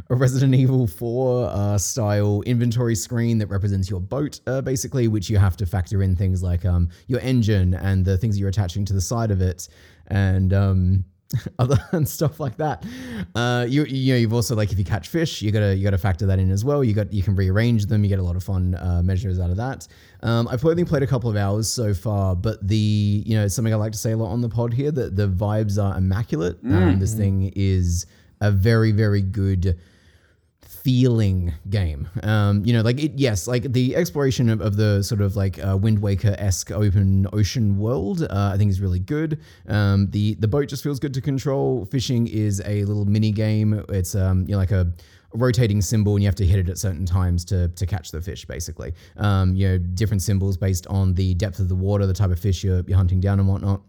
a Resident Evil four uh, style inventory screen that represents your boat, uh, basically, which you have to factor in things like um, your engine and the things you're attaching to the side of it, and um, other and stuff like that. Uh, you you know you've also, like, if you catch fish, you gotta you gotta factor that in as well. You got you can rearrange them. You get a lot of fun uh, measures out of that. Um, I've only played a couple of hours so far, but the you know it's something I like to say a lot on the pod here, that the vibes are immaculate. Mm. Um, this thing is a very very good feeling game. Um, you know, like it, yes, like the exploration of, of the sort of like uh, Wind Waker-esque open ocean world, uh, I think is really good. Um, the the boat just feels good to control. Fishing is a little mini game. It's um, you know like a rotating symbol, and you have to hit it at certain times to to catch the fish, basically. Um, you know, different symbols based on the depth of the water, the type of fish you're you're hunting down and whatnot.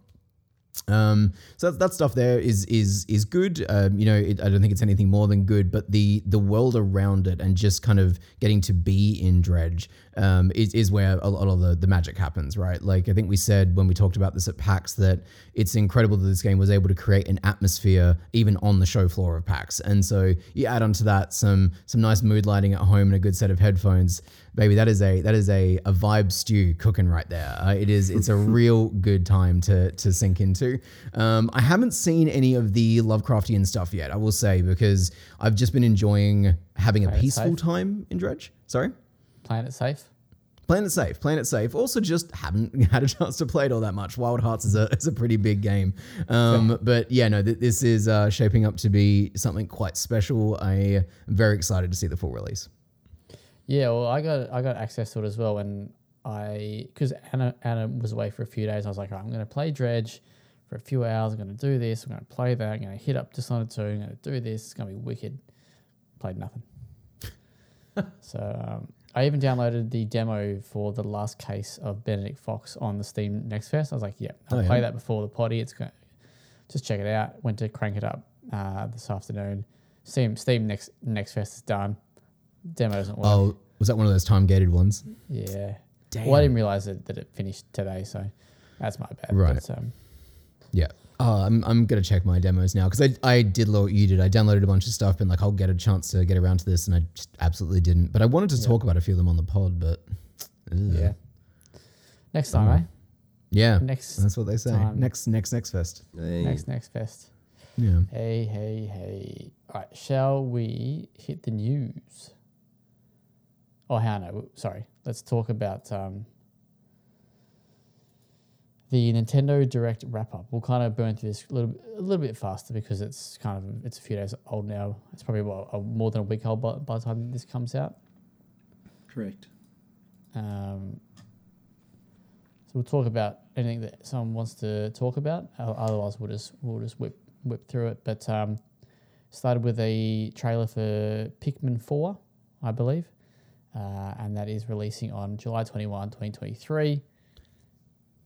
Um, so that, that stuff there is is is good. Um, you know, it, I don't think it's anything more than good, but the the world around it and just kind of getting to be in Dredge um, is, is where a lot of the, the magic happens, right? Like, I think we said when we talked about this at PAX that it's incredible that this game was able to create an atmosphere even on the show floor of PAX. And so you add onto that some some nice mood lighting at home and a good set of headphones. Baby, that is a that is a, a vibe stew cooking right there. Uh, it is it's a real good time to to sink into. Um, I haven't seen any of the Lovecraftian stuff yet, I will say, because I've just been enjoying having Planet a peaceful safe. time in Dredge. Sorry, Planet Safe. Planet Safe, Planet Safe. Also, just haven't had a chance to play it all that much. Wild Hearts is a is a pretty big game, um, but yeah, no, th- this is uh, shaping up to be something quite special. I'm very excited to see the full release. Yeah, well, I got I got access to it as well, and I because Anna Anna was away for a few days. I was like, oh, I'm going to play Dredge for a few hours. I'm going to do this. I'm going to play that. I'm going to hit up Dishonored two. I'm going to do this. It's going to be wicked. Played nothing. so um, I even downloaded the demo for The Last Case of Benedict Fox on the Steam Next Fest. I was like, yeah, I'll oh, play yeah. that before the potty. It's going just check it out. Went to crank it up uh, this afternoon. Steam Steam Next Next Fest is done. Demo doesn't work. Oh, was that one of those time-gated ones? Yeah. Damn. Well, I didn't realise that, that it finished today, so that's my bad. Right. But, um, yeah. Oh, I'm I'm going to check my demos now, because I, I did what you did. I downloaded a bunch of stuff and, like, I'll get a chance to get around to this, and I just absolutely didn't. But I wanted to yeah. talk about a few of them on the pod, but... Ugh. Yeah. Next time, um, eh? Yeah. Next. That's what they say. Time. Next, next, next fest. Hey. Next, next fest. Yeah. Hey, hey, hey. All right, shall we hit the news? Oh, no, sorry. Let's talk about um, the Nintendo Direct wrap-up. We'll kind of burn through this a little, a little bit faster because it's kind of it's a few days old now. It's probably well, more than a week old by, by the time this comes out. Correct. Um, so we'll talk about anything that someone wants to talk about. Otherwise, we'll just we'll just whip whip through it. But um, started with a trailer for Pikmin four, I believe. Uh, and that is releasing on July twenty-first, twenty twenty-three.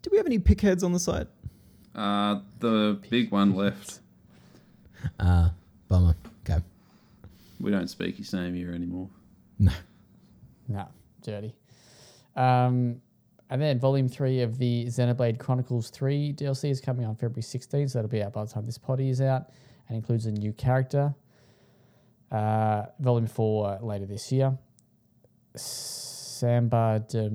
Do we have any pickheads on the site? Uh, the Pick big one left. Uh, bummer. Okay. We don't speak his name here anymore. No. No, dirty. Um, and then Volume three of the Xenoblade Chronicles three D L C is coming on February sixteenth, so that'll be out by the time this potty is out, and includes a new character. Uh, Volume four uh, later this year. Samba de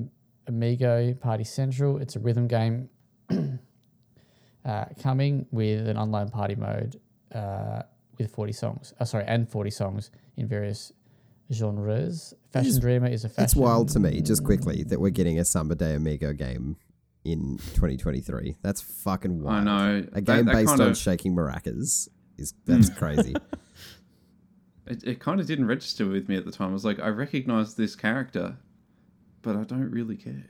Amigo Party Central. It's a rhythm game uh, coming with an online party mode uh, with forty songs. Oh, sorry, and forty songs in various genres. Fashion Dreamer is a fashion... It's wild to me, just quickly, that we're getting a Samba de Amigo game in twenty twenty-three. That's fucking wild. I know. A game that, that based on of... shaking maracas. is That's crazy. It, it kind of didn't register with me at the time. I was like, I recognise this character, but I don't really care.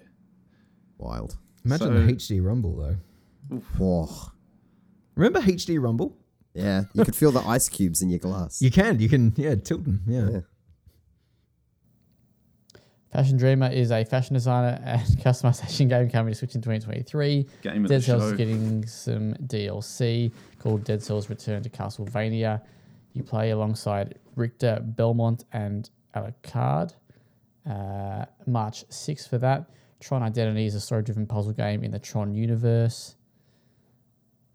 Wild. Imagine so, the H D Rumble, though. Oof. Whoa. Remember H D Rumble? Yeah. You could feel the ice cubes in your glass. You can. You can, yeah, tilt them. Yeah. yeah. Fashion Dreamer is a fashion designer and customisation game coming to Switch in twenty twenty-three. Game of Dead Cells is getting some D L C called Dead Cells Return to Castlevania. You play alongside Richter Belmont and Alucard. Uh, March sixth for that. Tron Identity is a story-driven puzzle game in the Tron universe.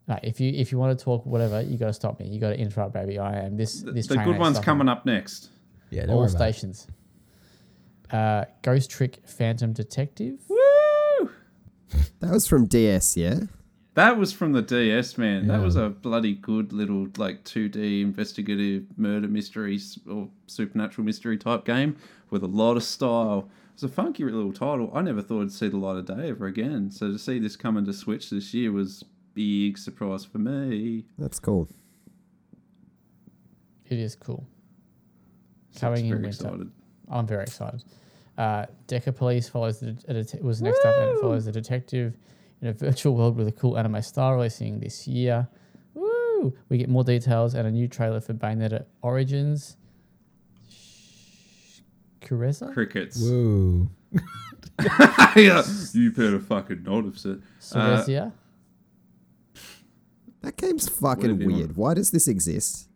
Right, if you if you want to talk whatever, you got to stop me. You got to interrupt, baby. I am this. This the good one's coming up next. Yeah, all stations. Uh, Ghost Trick Phantom Detective. Woo! That was from D S, yeah. That was from the D S, man. Yeah. That was a bloody good little like two D investigative murder mystery or supernatural mystery type game with a lot of style. It was a funky little title. I never thought I'd see the light of day ever again. So to see this coming to Switch this year was big surprise for me. That's cool. It is cool. So coming in winter. Excited. I'm very excited. Uh, Deca Police follows the a det- was next Woo! Up, and it follows the detective in a virtual world with a cool anime star racing this year. Woo! We get more details and a new trailer for Bayonetta Origins. Cereza? Crickets. Whoa. Yeah, you better fucking not have said. Cereza? Uh, that game's fucking weird. On? Why does this exist?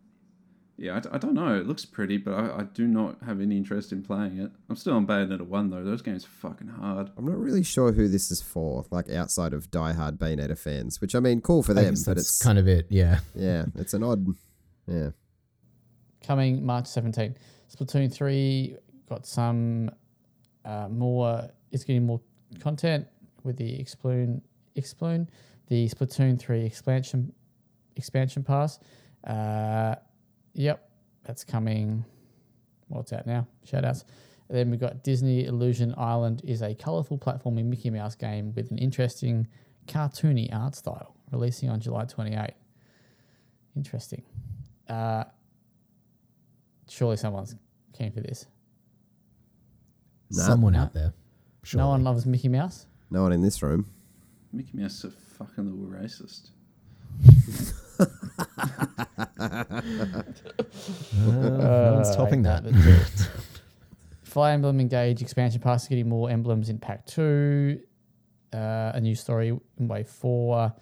Yeah, I, I don't know. It looks pretty, but I, I do not have any interest in playing it. I'm still on Bayonetta one, though. Those games are fucking hard. I'm not really sure who this is for, like outside of diehard Bayonetta fans, which I mean, cool for them, but it's kind of it, yeah. Yeah, it's an odd, yeah. Coming March seventeenth, Splatoon three... got some uh, more, it's getting more content with the Exploon, Exploon, the Splatoon three expansion expansion pass. Uh, yep, that's coming. Well, it's out now. Shout outs. And then we've got Disney Illusion Island is a colourful platforming Mickey Mouse game with an interesting cartoony art style, releasing on July twenty-eighth. Interesting. Uh, surely someone's keen for this. No, Someone no. out there. Surely. No one loves Mickey Mouse. No one in this room. Mickey Mouse is a fucking little racist. uh, no one's topping uh, that. Fire Emblem Engage expansion pass, getting more emblems in Pack two. Uh, a new story in Wave four.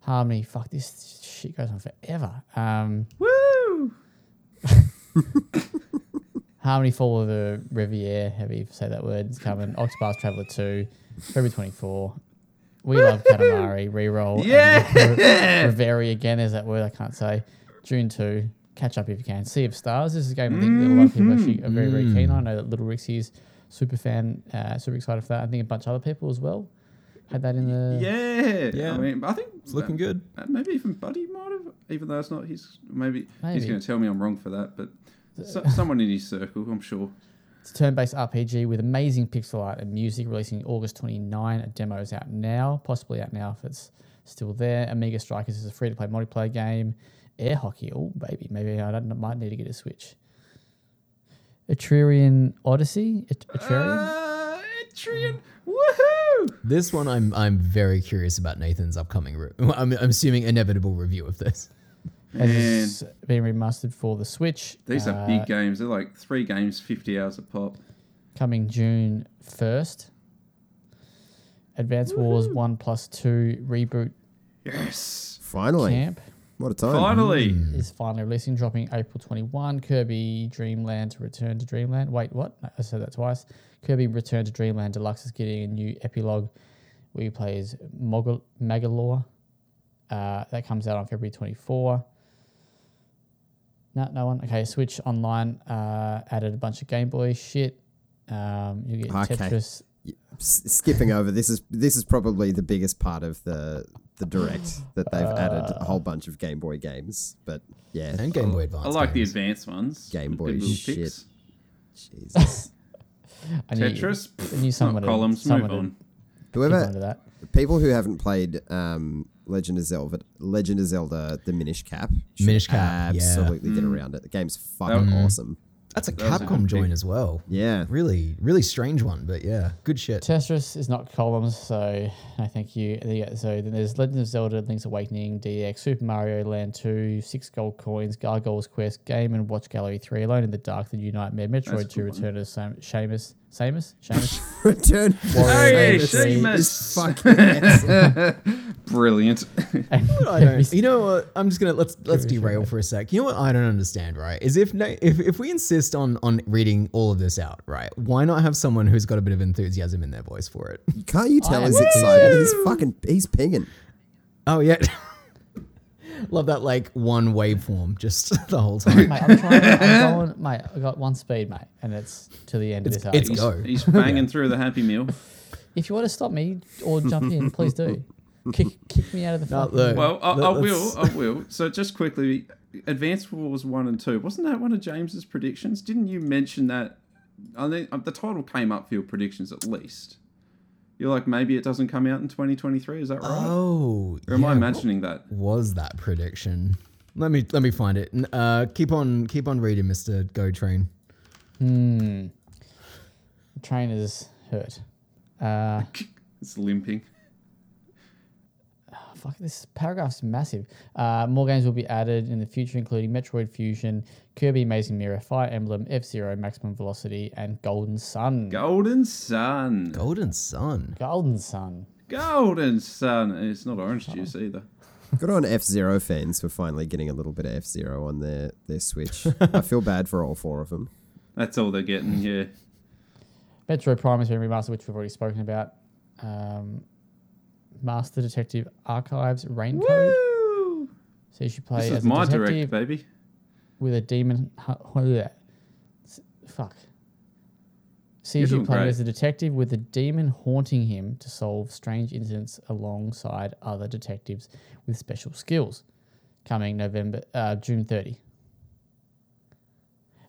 Harmony. Fuck, this shit goes on forever. Um, Woo! Harmony Fall of the Riviere, however you say that word, is coming. Octopath Traveler two, February twenty-fourth. We Woo-hoo! Love Katamari, reroll. Yeah! Riviere again is that word I can't say. June second, catch up if you can. Sea of Stars, this is a game I think mm-hmm. that a lot of people actually are very, very keen on. I know that Little Rixie's super fan, uh, super excited for that. I think a bunch of other people as well had that in the... Yeah! Yeah, I mean, I think... It's looking that, good. Maybe even Buddy might have, even though it's not his... Maybe, maybe. He's going to tell me I'm wrong for that, but... So, someone in his circle, I'm sure. It's a turn-based R P G with amazing pixel art and music, releasing August twenty-ninth. A demo is out now, possibly out now if it's still there. Amiga Strikers is a free-to-play multiplayer game. Air hockey, oh baby, maybe I don't, might need to get a Switch. Etrian Odyssey, Et- Etrian, uh, Etrian, woohoo! This one, I'm I'm very curious about Nathan's upcoming. Re- I'm, I'm assuming inevitable review of this. It's been remastered for the Switch. These uh, are big games. They're like three games, fifty hours a pop. Coming June first. Advance Woo-hoo. Wars one plus two Reboot. Yes. Finally. Camp. What a time. Finally. Mm. Is finally releasing, dropping April twenty-first. Kirby Dream Land to Return to Dreamland. Wait, what? I said that twice. Kirby Return to Dreamland Deluxe is getting a new epilogue where you play as Mog- Magalore. Uh, that comes out on February twenty-fourth. No, no one. Okay, Switch Online uh, added a bunch of Game Boy shit. Um, you get okay. Tetris. S- skipping over this is this is probably the biggest part of the the direct that they've uh, added a whole bunch of Game Boy games, but yeah, and Game Boy Advance. I like games. The advanced ones. Game Boy shit. Picks. Jesus. I knew, Tetris. I knew someone not columns. Someone move on. Whoever people who haven't played. Um, Legend of Zelda, Legend of Zelda, the Minish Cap. Minish Cap, absolutely yeah. get around it. The game's fucking mm. awesome. That's a that Capcom a joint as well. Yeah. Really, really strange one, but yeah, good shit. Tetris is not columns, so no thank you. So then there's Legend of Zelda, Link's Awakening, D X, Super Mario Land two, Six Gold Coins, Gargoyle's Quest, Game and Watch Gallery three, Alone in the Dark, The New Nightmare, Metroid two, Return of Samus, Samus? Seamus? Return. Hey, Seamus! Fucking brilliant. I don't, you know what? I'm just gonna let's let's derail for a sec. You know what I don't understand, right? Is if no, if if we insist on on reading all of this out, right? Why not have someone who's got a bit of enthusiasm in their voice for it? Can't you tell I he's excited? Woo! He's fucking he's pinging. Oh yeah. Love that, like, one waveform just the whole time. Mate, I'm trying to, I'm going, mate, I got one speed, mate, and it's to the end it's, of this it's article. Go. He's banging through the Happy Meal. If you want to stop me or jump in, please do. Kick, kick me out of the no, fucking look, Well, I, I will, I will. So just quickly, Advance Wars one and two, wasn't that one of James's predictions? Didn't you mention that? I think the title came up for your predictions at least. You're like, maybe it doesn't come out in twenty twenty-three. Is that right? Oh, or am yeah. I imagining that? Was that prediction? Let me let me find it. Uh, keep on keep on reading, Mister Go Train. Hmm. The train is hurt. Uh, it's limping. Oh, fuck, this paragraph's massive. Uh, more games will be added in the future, including Metroid Fusion, Kirby Amazing Mirror, Fire Emblem, F-Zero, Maximum Velocity, and Golden Sun. Golden Sun. Golden Sun. Golden Sun. Golden Sun. And it's not orange Sun. Juice either. Good on F-Zero fans for finally getting a little bit of F-Zero on their, their Switch. I feel bad for all four of them. That's all they're getting, yeah. Metroid Prime has been remastered, which we've already spoken about. Um, Master Detective Archives Raincode. Woo! So you should play this as a my detective direct, baby. With a demon... What is that? Fuck. See if you play as a detective with a demon haunting him to solve strange incidents alongside other detectives with special skills. Coming November, uh, June thirtieth.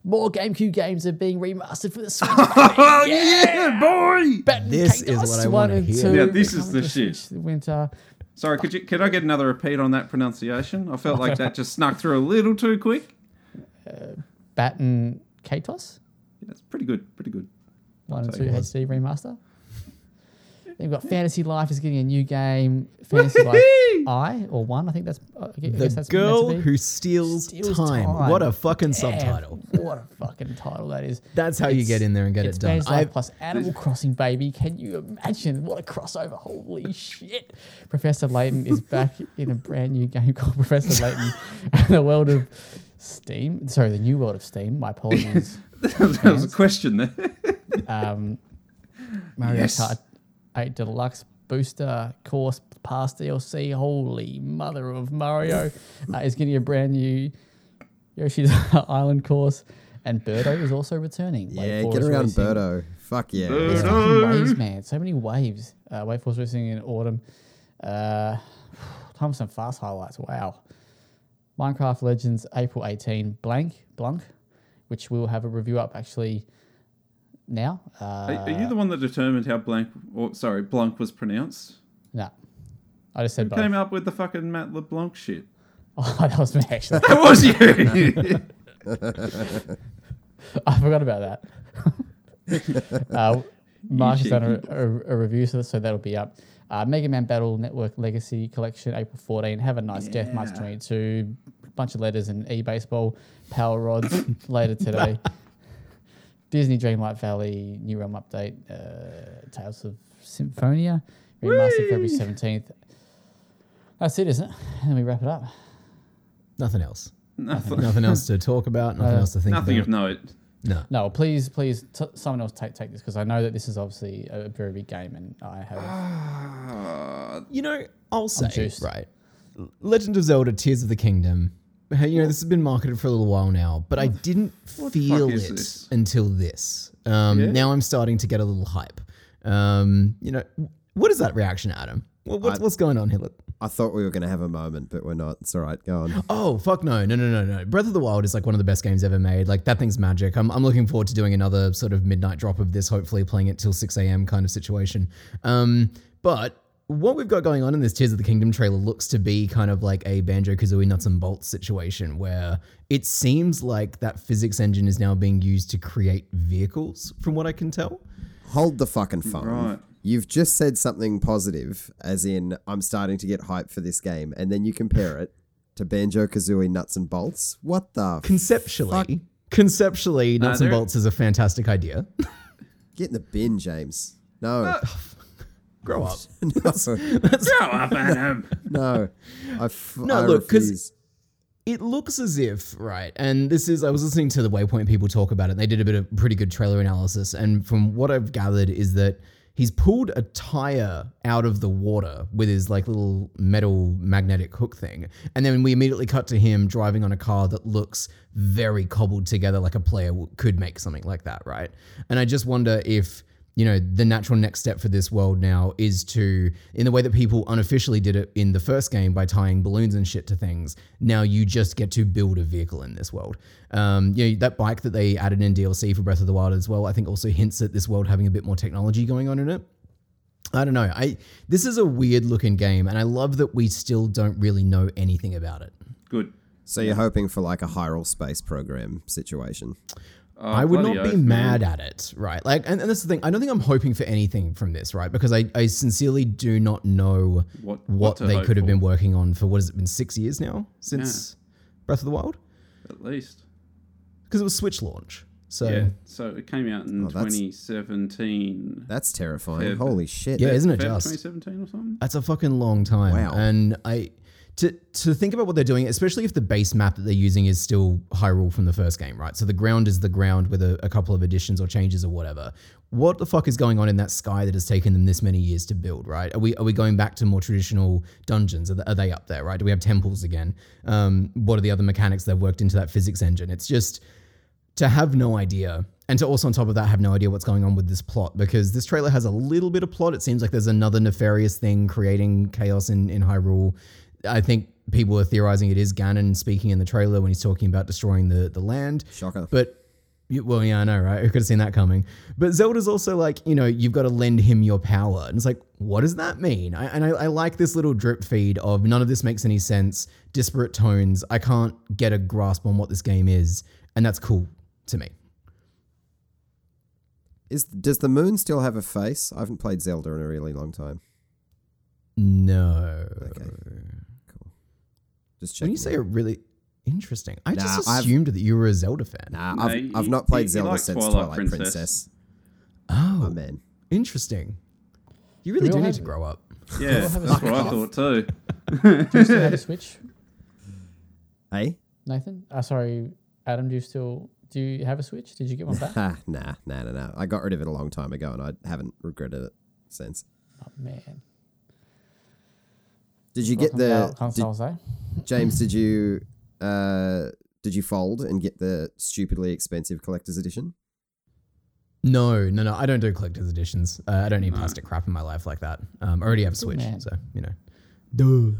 More GameCube games are being remastered for the Switch. Oh, yeah, yeah boy! Baton this K-Dust is what I want to hear. Yeah, this is the shit. Winter. Sorry, could you could I get another repeat on that pronunciation? I felt like that just snuck through a little too quick. Uh, Baton K-Dust? Yeah, that's pretty good, pretty good. One and two H D remaster. Then we've got Fantasy Life is getting a new game. Fantasy Life I or one, I think that's I guess the that's girl meant to be. Who steals, steals time. time. What a fucking Damn. subtitle! What a fucking title that is. That's how it's, you get in there and get it done. I've, plus Animal Crossing, baby. Can you imagine what a crossover? Holy shit! Professor Layton is back in a brand new game called Professor Layton and the world of Steam. Sorry, the new world of Steam. My apologies. that was fans. a question there. um, Mario yes. Kart. A Deluxe Booster Course Pass D L C. Holy mother of Mario. Uh, is getting a brand new Yoshi's Island course. And Birdo is also returning. Yeah, get around Racing. Birdo. Fuck yeah. There's fucking waves, man. So many waves. Uh, Wave Force Racing in autumn. Uh, time for some fast highlights. Wow. Minecraft Legends, April eighteenth. Blank, Blunk, which we'll have a review up actually now. Uh, are, are you the one that determined how blank, or sorry, Blanc was pronounced? No. Nah. I just said Who both. Came up with the fucking Matt LeBlanc shit? Oh, that was me, actually. That was you! I forgot about that. uh, Marsh has done a, a, a review, so, so that'll be up. Uh, Mega Man Battle Network Legacy Collection, April fourteenth. Have a Nice yeah. Death, March twenty-second. Bunch of letters and e-baseball. Power Rods later today. Disney Dreamlight Valley, New Realm Update, uh, Tales of Symphonia, remastered February seventeenth. That's it, isn't it? And then we wrap it up. Nothing else. Nothing, nothing else to talk about, nothing uh, else to think nothing about. Nothing of note. No. No, please, please, t- someone else take take this, because I know that this is obviously a very big game and I have... Uh, you know, I'll say, juiced. Right, Legend of Zelda Tears of the Kingdom... You know, this has been marketed for a little while now, but I didn't what feel it this? until this. Um, yeah. Now I'm starting to get a little hype. Um, you know, what is that reaction, Adam? What, what's, I, what's going on here? Look, I thought we were going to have a moment, but we're not. It's all right. Go on. Oh, fuck no. No, no, no, no. Breath of the Wild is like one of the best games ever made. Like, that thing's magic. I'm I'm looking forward to doing another sort of midnight drop of this, hopefully playing it till six a.m. kind of situation. Um, but... What we've got going on in this Tears of the Kingdom trailer looks to be kind of like a Banjo-Kazooie nuts and bolts situation where it seems like that physics engine is now being used to create vehicles, from what I can tell. Hold the fucking phone. Right. You've just said something positive, as in I'm starting to get hype for this game, and then you compare it to Banjo-Kazooie nuts and bolts. What the Conceptually, fuck? Conceptually, nuts uh, and bolts is a fantastic idea. Get in the bin, James. No. Uh, grow up. no. That's, that's, grow up, Adam. No. I f- no, I look, because it looks as if, right, and this is, I was listening to the Waypoint people talk about it. They did a bit of pretty good trailer analysis. And from what I've gathered is that he's pulled a tire out of the water with his like little metal magnetic hook thing. And then we immediately cut to him driving on a car that looks very cobbled together, like a player w- could make something like that, right? And I just wonder if, you know, the natural next step for this world now is to, in the way that people unofficially did it in the first game by tying balloons and shit to things, now you just get to build a vehicle in this world. Um, you know, that bike that they added in D L C for Breath of the Wild as well, I think also hints at this world having a bit more technology going on in it. I don't know. I this is a weird looking game, and I love that we still don't really know anything about it. Good. So you're hoping for like a Hyrule Space Program situation? Oh, I would not be open. mad at it, right? Like, and, and that's the thing. I don't think I'm hoping for anything from this, right? Because I, I sincerely do not know what, what, what they could have for. been working on for, what has it been, six years now since yeah. Breath of the Wild? At least. Because it was Switch launch. So yeah, so it came out in oh, twenty seventeen. That's terrifying. Feb, Holy shit. Yeah, Feb, isn't it Feb just? twenty seventeen or something? That's a fucking long time. Wow. And I... To to think about what they're doing, especially if the base map that they're using is still Hyrule from the first game, right? So the ground is the ground with a, a couple of additions or changes or whatever. What the fuck is going on in that sky that has taken them this many years to build, right? Are we are we going back to more traditional dungeons? Are, the, are they up there, right? Do we have temples again? Um, what are the other mechanics they've worked into that physics engine? It's just to have no idea. And to also on top of that have no idea what's going on with this plot, because this trailer has a little bit of plot. It seems like there's another nefarious thing creating chaos in, in Hyrule. I think people are theorizing it is Ganon speaking in the trailer when he's talking about destroying the, the land. Shocker. But, well, yeah, I know, right? Who could have seen that coming? But Zelda's also like, you know, you've got to lend him your power. And it's like, what does that mean? I, and I, I like this little drip feed of none of this makes any sense, disparate tones. I can't get a grasp on what this game is. And that's cool to me. Is Does the moon still have a face? I haven't played Zelda in a really long time. No. Okay. When you say it really interesting, I nah, just assumed I've, that you were a Zelda fan. Nah, I've, no, you, I've not played you, Zelda you like since Twilight, Twilight Princess. Princess. Oh, oh, man. Interesting. You really do need to grow up. Yeah, that's what I thought too. Do you still have a Switch? Hey? Nathan? Oh, sorry, Adam, do you still... Do you have a Switch? Did you get one back? nah, nah, nah, nah, nah. I got rid of it a long time ago and I haven't regretted it since. Oh, man. Did you Welcome get the... Consoles, did, eh? James, did you uh, did you fold and get the stupidly expensive collector's edition? No, no, no. I don't do collector's editions. Uh, I don't need no. plastic crap in my life like that. Um, I already have a Switch, oh, so you know. Duh.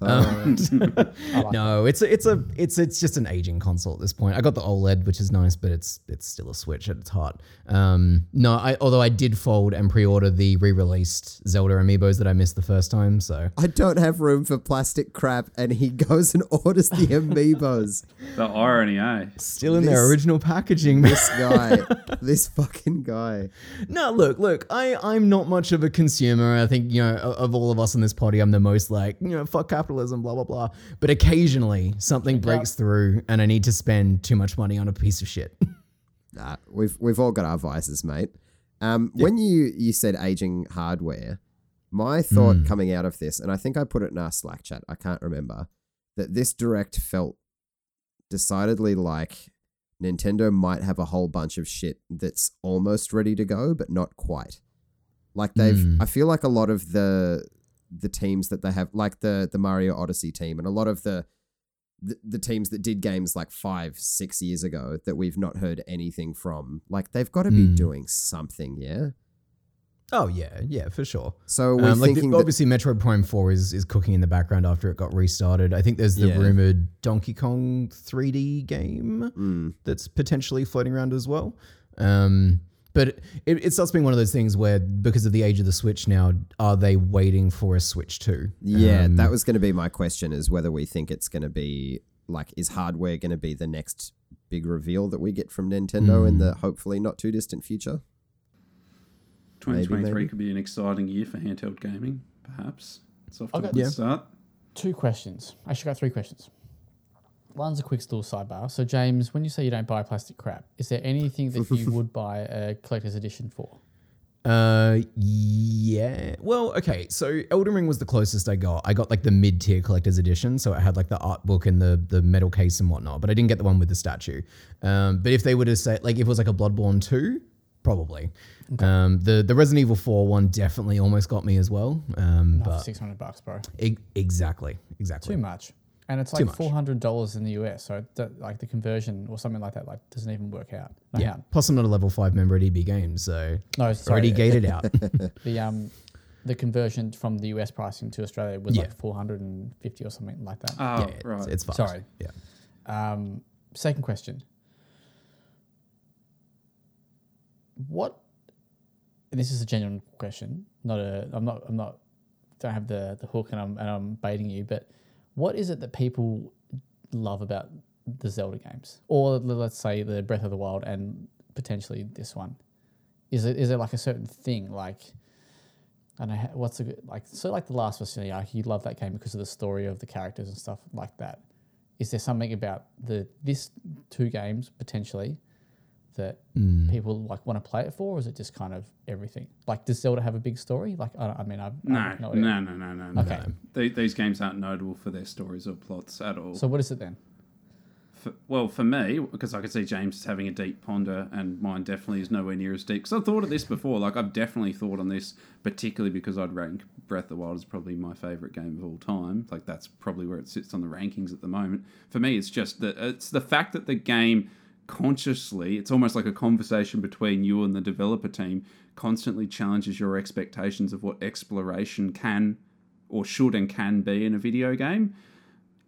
um, like no, it's a, it's a it's it's just an aging console at this point. I got the OLED, which is nice, but it's it's still a Switch at its heart. Um, no, I although I did fold and pre-order the re-released Zelda Amiibos that I missed the first time. So I don't have room for plastic crap, and he goes and orders the Amiibos. The irony, eh? Still in this, their original packaging. This guy, this fucking guy. No, look, look. I I'm not much of a consumer. I think you know of all of us in this party, I'm the most. Like, you know, fuck capitalism, blah, blah, blah. But occasionally something breaks through and I need to spend too much money on a piece of shit. Nah, we've we've all got our vices, mate. Um, yeah. When you, you said aging hardware, my thought mm. coming out of this, and I think I put it in our Slack chat, I can't remember, that this direct felt decidedly like Nintendo might have a whole bunch of shit that's almost ready to go, but not quite. Like they've, mm. I feel like a lot of the... the teams that they have, like the the Mario Odyssey team and a lot of the, the the teams that did games like five, six years ago that we've not heard anything from, like they've got to be mm. doing something, yeah? Oh, yeah, yeah, for sure. So we're um, like thinking... The, obviously, Metroid Prime four is, is cooking in the background after it got restarted. I think there's the yeah. rumoured Donkey Kong three D game mm. that's potentially floating around as well. Um But it, it starts being one of those things where, because of the age of the Switch now, are they waiting for a Switch two? Yeah, um, that was going to be my question, is whether we think it's going to be, like, is hardware going to be the next big reveal that we get from Nintendo mm. in the hopefully not too distant future? twenty twenty-three maybe, maybe. Could be an exciting year for handheld gaming, perhaps. It's off to a good yeah. start. Two questions. I actually got three questions. one's a quick little sidebar. So, James, when you say you don't buy plastic crap, is there anything that you would buy a collector's edition for? Uh, yeah. Well, okay. So Elden Ring was the closest I got. I got like the mid-tier collector's edition. So it had like the art book and the, the metal case and whatnot, but I didn't get the one with the statue. Um, but if they were to say, like, if it was like a Bloodborne two, probably. Okay. Um, the, the Resident Evil four one definitely almost got me as well. Um, but six hundred bucks, bro. E- exactly. Exactly. Too much. And it's like four hundred dollars in the U S. So that, like the conversion or something like that, like doesn't even work out. No yeah. How. Plus I'm not a level five member at E B Games. So no, sorry, already gated out. the um, the conversion from the U S pricing to Australia was yeah. like four hundred fifty or something like that. Oh, yeah, right. It's, it's fast. Sorry. Yeah. Um, second question. What, and this is a genuine question, not a, I'm not, I'm not, don't have the, the hook and I'm, and I'm baiting you, but what is it that people love about the Zelda games, or let's say the Breath of the Wild and potentially this one? Is it is it like a certain thing? Like, I don't know what's a good, like so like The Last of Us. You know, you love that game because of the story of the characters and stuff like that. Is there something about the this two games potentially that mm. people like want to play it for, or is it just kind of everything? Like, does Zelda have a big story? Like, I, I mean, I, no, I don't know. No, no, no, no, no. Okay. No. They, these games aren't notable for their stories or plots at all. So what is it then? For, well, for me, because I could see James having a deep ponder, and mine definitely is nowhere near as deep. Because I've thought of this before. Like, I've definitely thought on this, particularly because I'd rank Breath of the Wild as probably my favourite game of all time. Like, that's probably where it sits on the rankings at the moment. For me, it's just that it's the fact that the game... consciously, it's almost like a conversation between you and the developer team, constantly challenges your expectations of what exploration can or should and can be in a video game.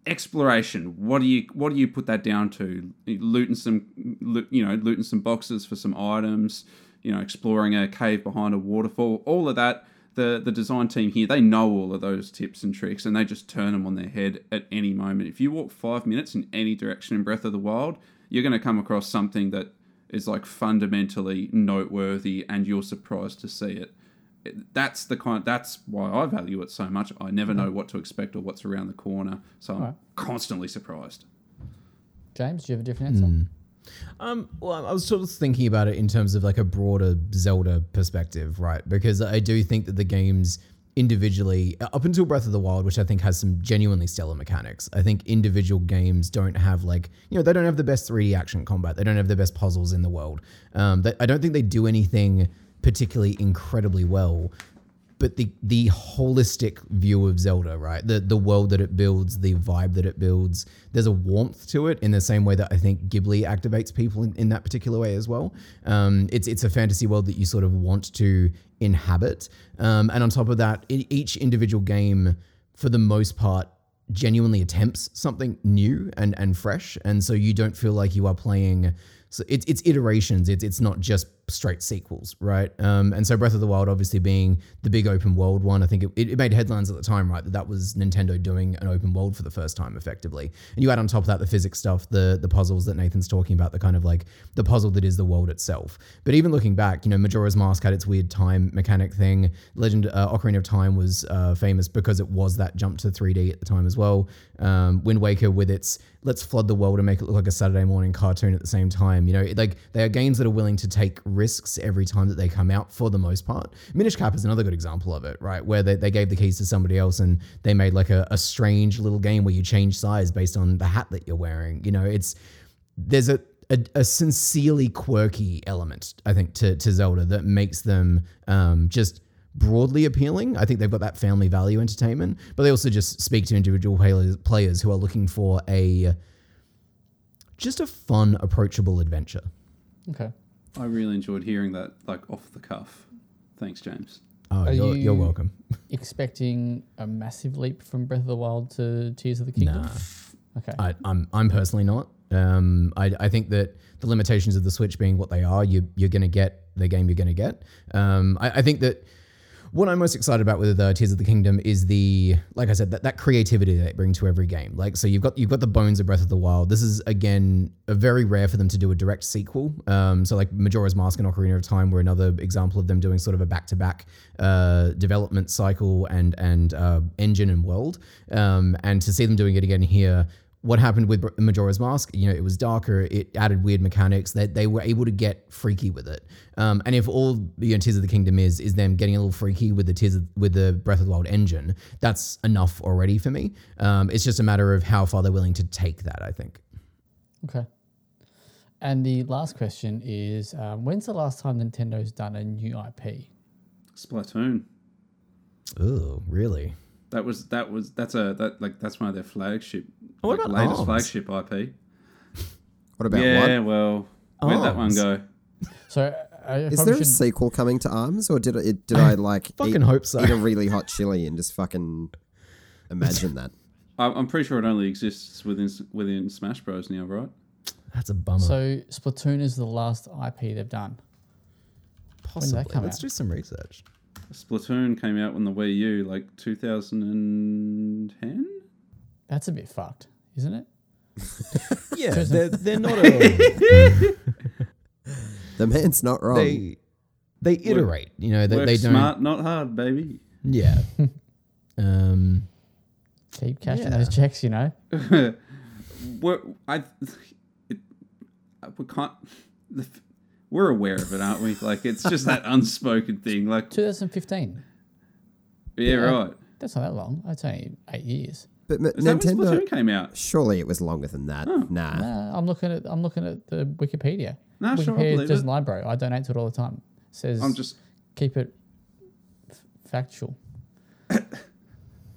Exploration, what do you what do you put that down to? Looting some lo- you know looting some boxes for some items, you know, exploring a cave behind a waterfall, all of that. The the design team here, they know all of those tips and tricks, and they just turn them on their head at any moment. If you walk five minutes in any direction in Breath of the Wild, you're going to come across something that is like fundamentally noteworthy, and you're surprised to see it. That's the kind. That's why I value it so much. I never know what to expect or what's around the corner, so I'm right. constantly surprised. James, do you have a different answer? Mm. Um, well, I was sort of thinking about it in terms of like a broader Zelda perspective, right? Because I do think that the games individually, up until Breath of the Wild, which I think has some genuinely stellar mechanics, I think individual games don't have like, you know, they don't have the best three D action combat. They don't have the best puzzles in the world. Um, they, I don't think they do anything particularly incredibly well. But the the holistic view of Zelda, right? The the world that it builds, the vibe that it builds, there's a warmth to it in the same way that I think Ghibli activates people in, in that particular way as well. Um, it's it's a fantasy world that you sort of want to inhabit. Um, and on top of that, it, each individual game, for the most part, genuinely attempts something new and, and fresh. And so you don't feel like you are playing... So it's it's iterations. It's it's not just straight sequels, right? Um, and so Breath of the Wild, obviously being the big open world one, I think it, it made headlines at the time, right? That that was Nintendo doing an open world for the first time, effectively. And you add on top of that the physics stuff, the the puzzles that Nathan's talking about, the kind of like the puzzle that is the world itself. But even looking back, you know, Majora's Mask had its weird time mechanic thing. Legend uh, Ocarina of Time was uh, famous because it was that jump to three D at the time as well. Um, Wind Waker with its let's flood the world and make it look like a Saturday morning cartoon at the same time. You know, like they are games that are willing to take risks every time that they come out for the most part. Minish Cap is another good example of it, right? Where they, they gave the keys to somebody else and they made like a, a strange little game where you change size based on the hat that you're wearing. You know, it's there's a, a, a sincerely quirky element, I think, to, to Zelda that makes them um, just broadly appealing. I think they've got that family value entertainment, but they also just speak to individual players who are looking for a... just a fun, approachable adventure. Okay. I really enjoyed hearing that, like, off the cuff. Thanks, James. Oh, Are you're, you you're welcome. Expecting a massive leap from Breath of the Wild to Tears of the Kingdom? Nah. Okay. I, I'm I'm personally not. Um, I, I think that the limitations of the Switch being what they are, you, you're going to get the game you're going to get. Um, I, I think that... What I'm most excited about with uh, Tears of the Kingdom is the, like I said, that, that creativity they bring to every game. Like, so you've got you've got the bones of Breath of the Wild. This is, again, a very rare for them to do a direct sequel. Um, so like Majora's Mask and Ocarina of Time were another example of them doing sort of a back-to-back uh, development cycle and and uh, engine and world. Um, and to see them doing it again here what happened with Majora's Mask, you know, it was darker, it added weird mechanics, that they, they were able to get freaky with it. Um, and if all, you know, Tears of the Kingdom is, is them getting a little freaky with the Tears of, with the Breath of the Wild engine, that's enough already for me. Um, it's just a matter of how far they're willing to take that, I think. Okay. And the last question is, um, when's the last time Nintendo's done a new I P? Splatoon. Oh, really? That was that was that's a that like that's one of their flagship. Oh, what like about latest Arms? Flagship I P? What about yeah? What? Well, Arms. Where'd that one go? So, I is there should... a sequel coming to Arms, or did it? Did I, I like fucking eat, hope so? Eat a really hot chili and just fucking imagine that. I'm pretty sure it only exists within within Smash Bros. Now, right? That's a bummer. So Splatoon is the last I P they've done. Possibly. When did that come Let's out? Do some research. Splatoon came out on the Wii U like two thousand ten. That's a bit fucked, isn't it? Yeah, they're, they're not at all. The man's not wrong. They, they iterate, work, you know. They, work they don't smart, not hard, baby. Yeah. um, keep cashing yeah. those checks, you know. we're, I, it, we can't. The, We're aware of it, aren't we? Like, it's just that unspoken thing. Like twenty fifteen. Yeah, yeah, right. That's not that long. That's only eight years. But m- Nintendo came out. Surely it was longer than that. Oh. Nah. Nah. I'm looking at I'm looking at the Wikipedia. Nah, Wikipedia sure, I believe doesn't it. lie, bro. I donate to it all the time. It says I'm just keep it f- factual.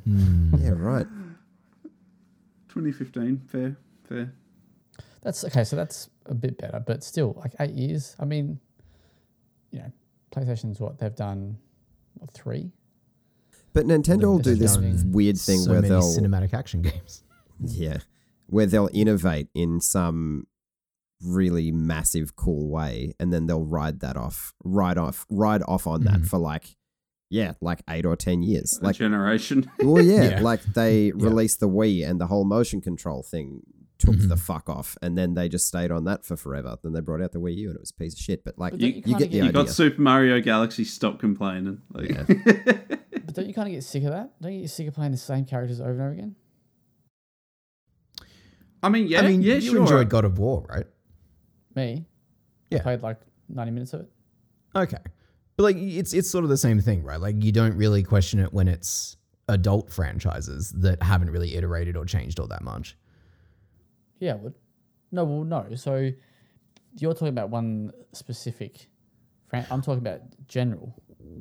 mm. Yeah, right. twenty fifteen. Fair, fair. That's okay. So that's a bit better, but still, like eight years. I mean, you know, PlayStation's what they've done, what, three. But Nintendo will do this weird thing so where many they'll cinematic action games. Yeah, where they'll innovate in some really massive, cool way, and then they'll ride that off, ride off, ride off on mm-hmm. that for like, yeah, like eight or ten years, a like generation. Well, yeah, yeah, like they released yeah. the Wii and the whole motion control thing. Took mm-hmm. the fuck off, and then they just stayed on that for forever. Then they brought out the Wii U, and it was a piece of shit. But like, but you, you, you get the you idea. You got Super Mario Galaxy. Stop complaining. Like. Yeah. But don't you kind of get sick of that? Don't you get sick of playing the same characters over and over again? I mean, yeah, I mean, yeah, you sure. enjoyed God of War, right? Me, yeah, I played like ninety minutes of it. Okay, but like, it's it's sort of the same thing, right? Like, you don't really question it when it's adult franchises that haven't really iterated or changed all that much. Yeah, would no, well, no. So you're talking about one specific. Fran- I'm talking about general.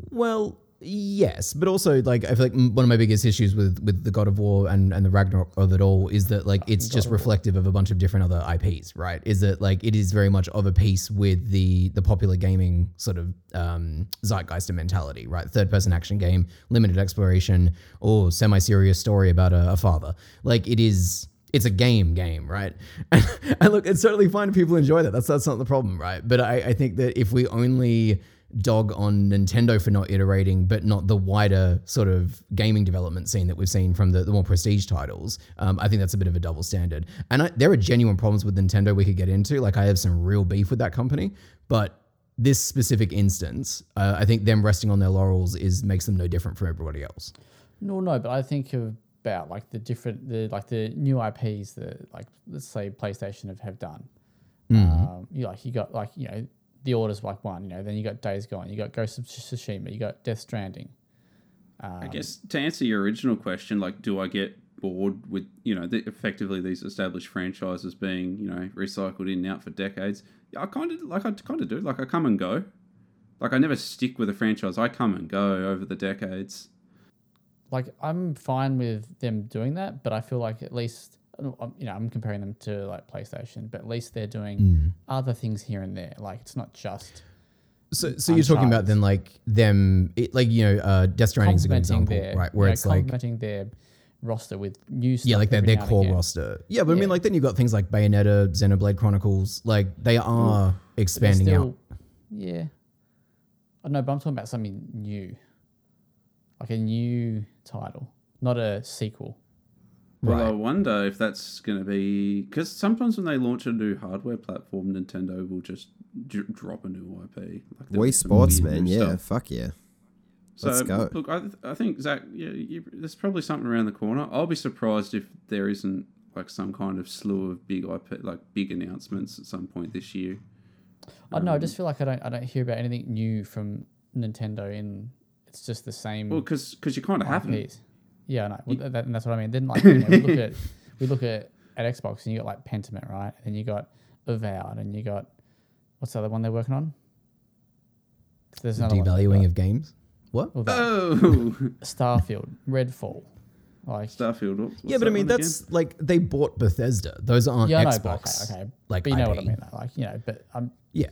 Well, yes, but also like I feel like one of my biggest issues with, with the God of War and, and the Ragnarok of it all is that like it's God just of reflective War. Of a bunch of different other I Ps, right? Is that like it is very much of a piece with the the popular gaming sort of um, zeitgeist and mentality, right? Third person action game, limited exploration, or semi serious story about a, a father. Like it is. It's a game game, right? And look, it's certainly fine if people enjoy that. That's that's not the problem, right? But I, I think that if we only dog on Nintendo for not iterating, but not the wider sort of gaming development scene that we've seen from the, the more prestige titles, um, I think that's a bit of a double standard. And I, there are genuine problems with Nintendo we could get into. Like I have some real beef with that company, but this specific instance, uh, I think them resting on their laurels is makes them no different from everybody else. No, no, but I think of about like the different, the like the new I Ps that like let's say PlayStation have, have done. Mm-hmm. Um, you like you got like you know The Order's like one, you know. Then you got Days Gone, you got Ghost of Tsushima, you got Death Stranding. Um, I guess to answer your original question, like, do I get bored with you know the, effectively these established franchises being you know recycled in and out for decades? Yeah, I kind of like I kind of do. Like I come and go. Like I never stick with a franchise. I come and go over the decades. Like, I'm fine with them doing that, but I feel like at least, you know, I'm comparing them to, like, PlayStation, but at least they're doing mm. other things here and there. Like, it's not just... So so you're talking about then, like, them, it, like, you know, uh, Death Stranding is a good example, their, right? Where you know, it's like... Complementing their roster with new stuff. Yeah, like their, their core roster. Yeah, but yeah. I mean, like, then you've got things like Bayonetta, Xenoblade Chronicles. Like, they are Ooh, expanding still, out. Yeah. I know, but I'm talking about something new. Like a new title, not a sequel. Well, right. I wonder if that's going to be... Because sometimes when they launch a new hardware platform, Nintendo will just d- drop a new I P. Like Wii Sports, man. Yeah, fuck yeah. So, let's go. Look, I, I think, Zach, yeah, you, there's probably something around the corner. I'll be surprised if there isn't like some kind of slew of big I P, like big announcements at some point this year. I don't know. Um, I just feel like I don't I don't hear about anything new from Nintendo. In it's just the same. Well, because you kind of haven't. Yeah, I know. Well, that, and that's what I mean. Then like you know, we look at we look at, at Xbox, and you got like Pentiment, right? And you got Avowed, and you got what's the other one they're working on? There's another devaluing one of games. What? Well, oh, Starfield, Redfall. Like, Starfield. What's yeah, but I mean that's again? Like they bought Bethesda. Those aren't yeah, Xbox. No, okay, okay. Like but you know I P. What I mean. Though. Like you know, but um, yeah,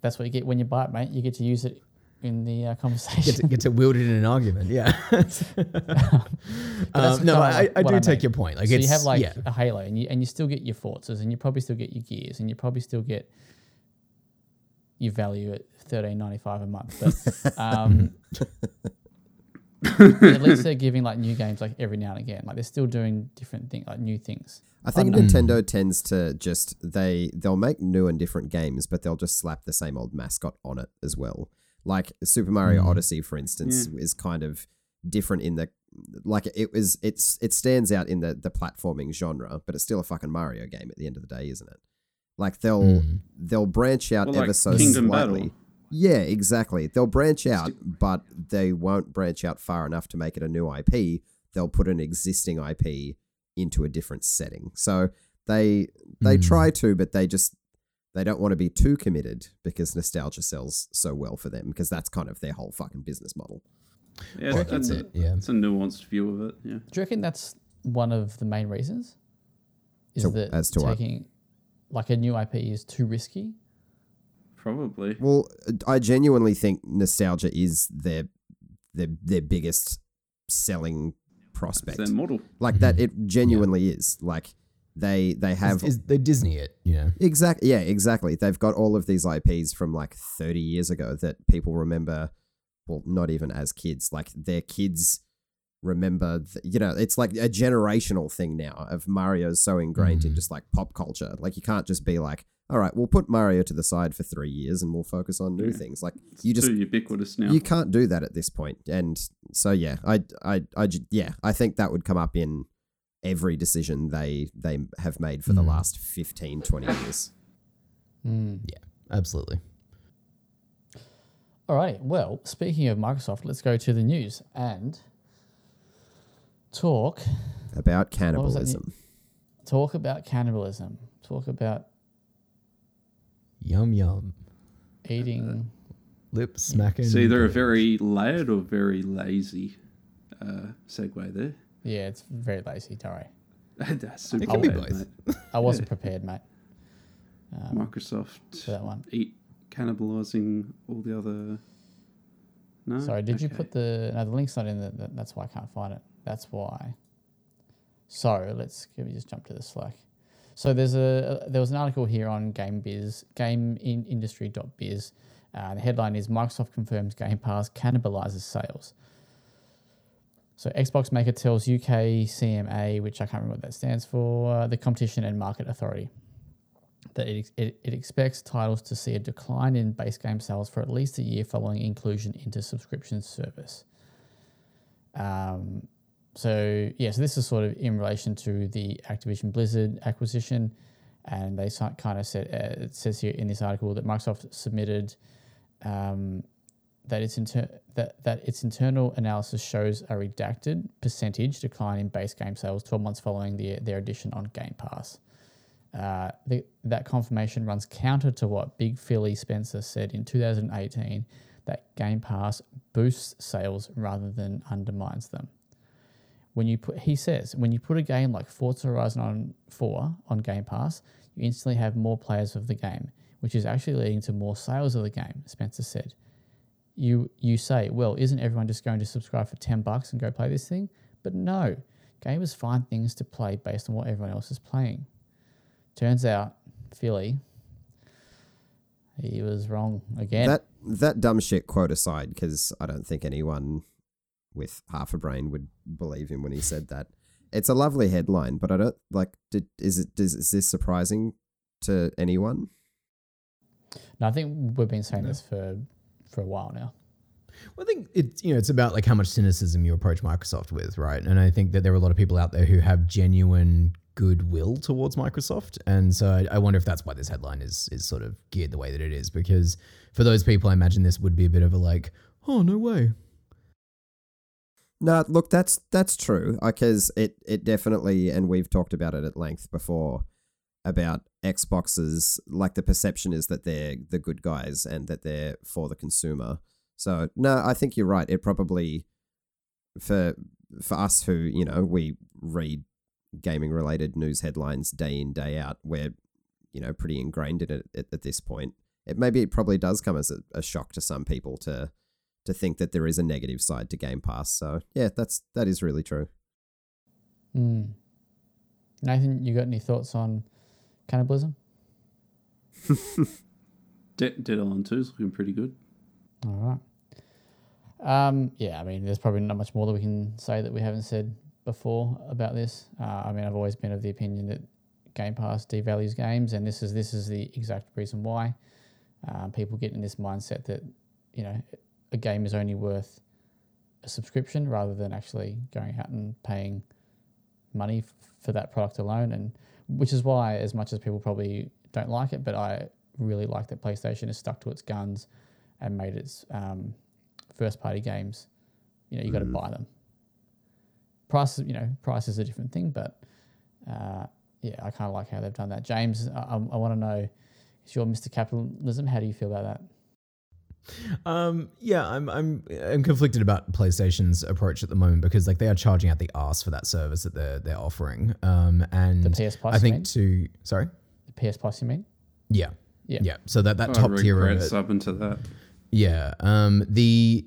that's what you get when you buy it, mate. You get to use it in the uh, conversation. Get to, get to wield it in an argument. Yeah. um, no, I, I do I take mean. Your point. Like, so it's, you have like yeah. a Halo, and you and you still get your Forzas, and you probably still get your Gears, and you probably still get your value at thirteen ninety-five a month. But, um, at least they're giving like new games like every now and again. Like they're still doing different things, like new things. I think like, Nintendo mm. tends to just they they'll make new and different games, but they'll just slap the same old mascot on it as well. Like Super Mario mm. Odyssey, for instance, yeah. is kind of different in the like it was it's it stands out in the the platforming genre, but it's still a fucking Mario game at the end of the day, isn't it? Like they'll mm. they'll branch out well, ever like so Kingdom slightly. Battle. Yeah, exactly. They'll branch out, but they won't branch out far enough to make it a new I P. They'll put an existing I P into a different setting. So they they mm. try to, but they just they don't want to be too committed because nostalgia sells so well for them because that's kind of their whole fucking business model. Yeah, well, that's it. Yeah, it's a nuanced view of it. Yeah. Do you reckon that's one of the main reasons? Is to, that as to taking what? Like a new I P is too risky? Probably. Well, I genuinely think nostalgia is their their their biggest selling prospect. That's their model. Like mm-hmm. that, it genuinely yeah. is. Like they they have is, is they Disney it. Yeah. Exactly. Yeah. Exactly. They've got all of these I Ps from like thirty years ago that people remember. Well, not even as kids. Like their kids remember. Th- you know, it's like a generational thing now. Of Mario's so ingrained mm-hmm. in just like pop culture. Like you can't just be like, all right, we'll put Mario to the side for three years and we'll focus on new yeah. things. Like it's you just too ubiquitous now. You can't do that at this point. And so yeah, I, I, I, yeah, I think that would come up in every decision they they have made for mm. the last fifteen, twenty years. Mm. Yeah, absolutely. All right. Well, speaking of Microsoft, let's go to the news and talk about cannibalism. Talk about cannibalism. Talk about Yum yum, eating, uh, lip smacking. See, they're a very layered or very lazy uh, segue there. Yeah, it's very lazy. Sorry, that's super. It can layered, be both. Mate. I wasn't yeah. prepared, mate. Um, Microsoft for that one. Eat cannibalizing all the other. No. Sorry, did okay. you put the no? The link's not in the. That's why I can't find it. That's why. So let's can we just jump to the Slack. So there's a there was an article here on GameBiz, game industry dot biz. Uh, the headline is Microsoft confirms Game Pass cannibalizes sales. So Xbox maker tells U K C M A, which I can't remember what that stands for, uh, the Competition and Market Authority, that it, it it expects titles to see a decline in base game sales for at least a year following inclusion into subscription service. Um. So, yeah, so this is sort of in relation to the Activision Blizzard acquisition, and they kind of said, uh, it says here in this article that Microsoft submitted um, that, its inter- that, that its internal analysis shows a redacted percentage decline in base game sales twelve months following the, their addition on Game Pass. Uh, the, that confirmation runs counter to what Big Philly Spencer said in two thousand eighteen, that Game Pass boosts sales rather than undermines them. When you put, he says, when you put a game like Forza Horizon four on Game Pass, you instantly have more players of the game, which is actually leading to more sales of the game, Spencer said. You you say, well, isn't everyone just going to subscribe for ten bucks and go play this thing? But no, gamers find things to play based on what everyone else is playing. Turns out, Philly, he was wrong again. That, that dumb shit quote aside, because I don't think anyone with half a brain would believe him when he said that. It's a lovely headline, but I don't like. Did, is it? Is, is this surprising to anyone? No, I think we've been saying no. this for for a while now. Well, I think it's you know it's about like how much cynicism you approach Microsoft with, right? And I think that there are a lot of people out there who have genuine goodwill towards Microsoft. And so I, I wonder if that's why this headline is is sort of geared the way that it is, because for those people, I imagine this would be a bit of a like, oh, no way. No, look, that's that's true, because it, it definitely, and we've talked about it at length before, about Xboxes, like the perception is that they're the good guys and that they're for the consumer. So, no, I think you're right. It probably, for for us who, you know, we read gaming-related news headlines day in, day out, we're, you know, pretty ingrained in it at, at this point. It maybe it probably does come as a, a shock to some people to... to think that there is a negative side to Game Pass. So yeah, that's, that is really true. Mm. Nathan, you got any thoughts on cannibalism? Dead, Dead Island two is looking pretty good. All right. Um, yeah, I mean, there's probably not much more that we can say that we haven't said before about this. Uh, I mean, I've always been of the opinion that Game Pass devalues games, and this is, this is the exact reason why. Uh, people get in this mindset that, you know, a game is only worth a subscription rather than actually going out and paying money f- for that product alone. And which is why, as much as people probably don't like it, but I really like that PlayStation has stuck to its guns and made its um, first party games. You know, you mm. got to buy them. Price, you know, price is a different thing, but uh, yeah, I kind of like how they've done that. James, I, I, I want to know, is your Mister Capitalism? How do you feel about that? Um, yeah, I'm I'm I'm conflicted about PlayStation's approach at the moment, because like they are charging out the arse for that service that they're they're offering. Um, and the P S Plus, I think, to sorry, the P S Plus, you mean? Yeah, yeah, yeah. So that that oh, top tier of it. Up into that. Yeah. Um. The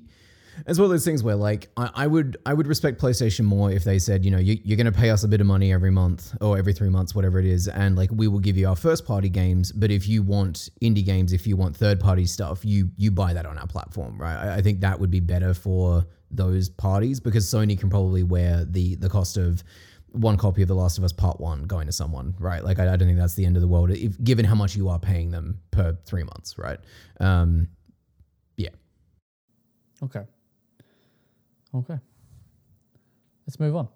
it's one of those things where like I, I would I would respect PlayStation more if they said, you know, you, you're going to pay us a bit of money every month or every three months, whatever it is, and like we will give you our first party games, but if you want indie games, if you want third party stuff, you you buy that on our platform, right? I, I think that would be better for those parties, because Sony can probably wear the the cost of one copy of The Last of Us Part One going to someone, right? Like I, I don't think that's the end of the world, if, given how much you are paying them per three months, right? Um, yeah. Okay. Okay, let's move on.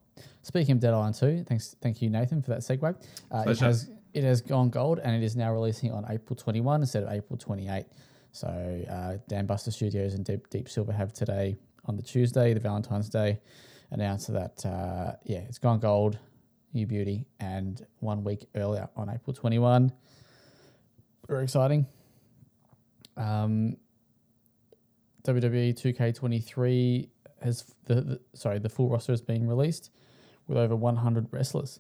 Speaking of Dead Island two, thanks, thank you, Nathan, for that segue. Uh, it has it has gone gold, and it is now releasing on April twenty-first instead of April twenty-eighth. So uh, Dan Buster Studios and Deep Deep Silver have today, on the Tuesday, the Valentine's Day, announced that uh, yeah, it's gone gold, new beauty, and one week earlier on April twenty-first. Very exciting. Um, W W E two K twenty-three. Has the, the sorry the full roster is being released with over one hundred wrestlers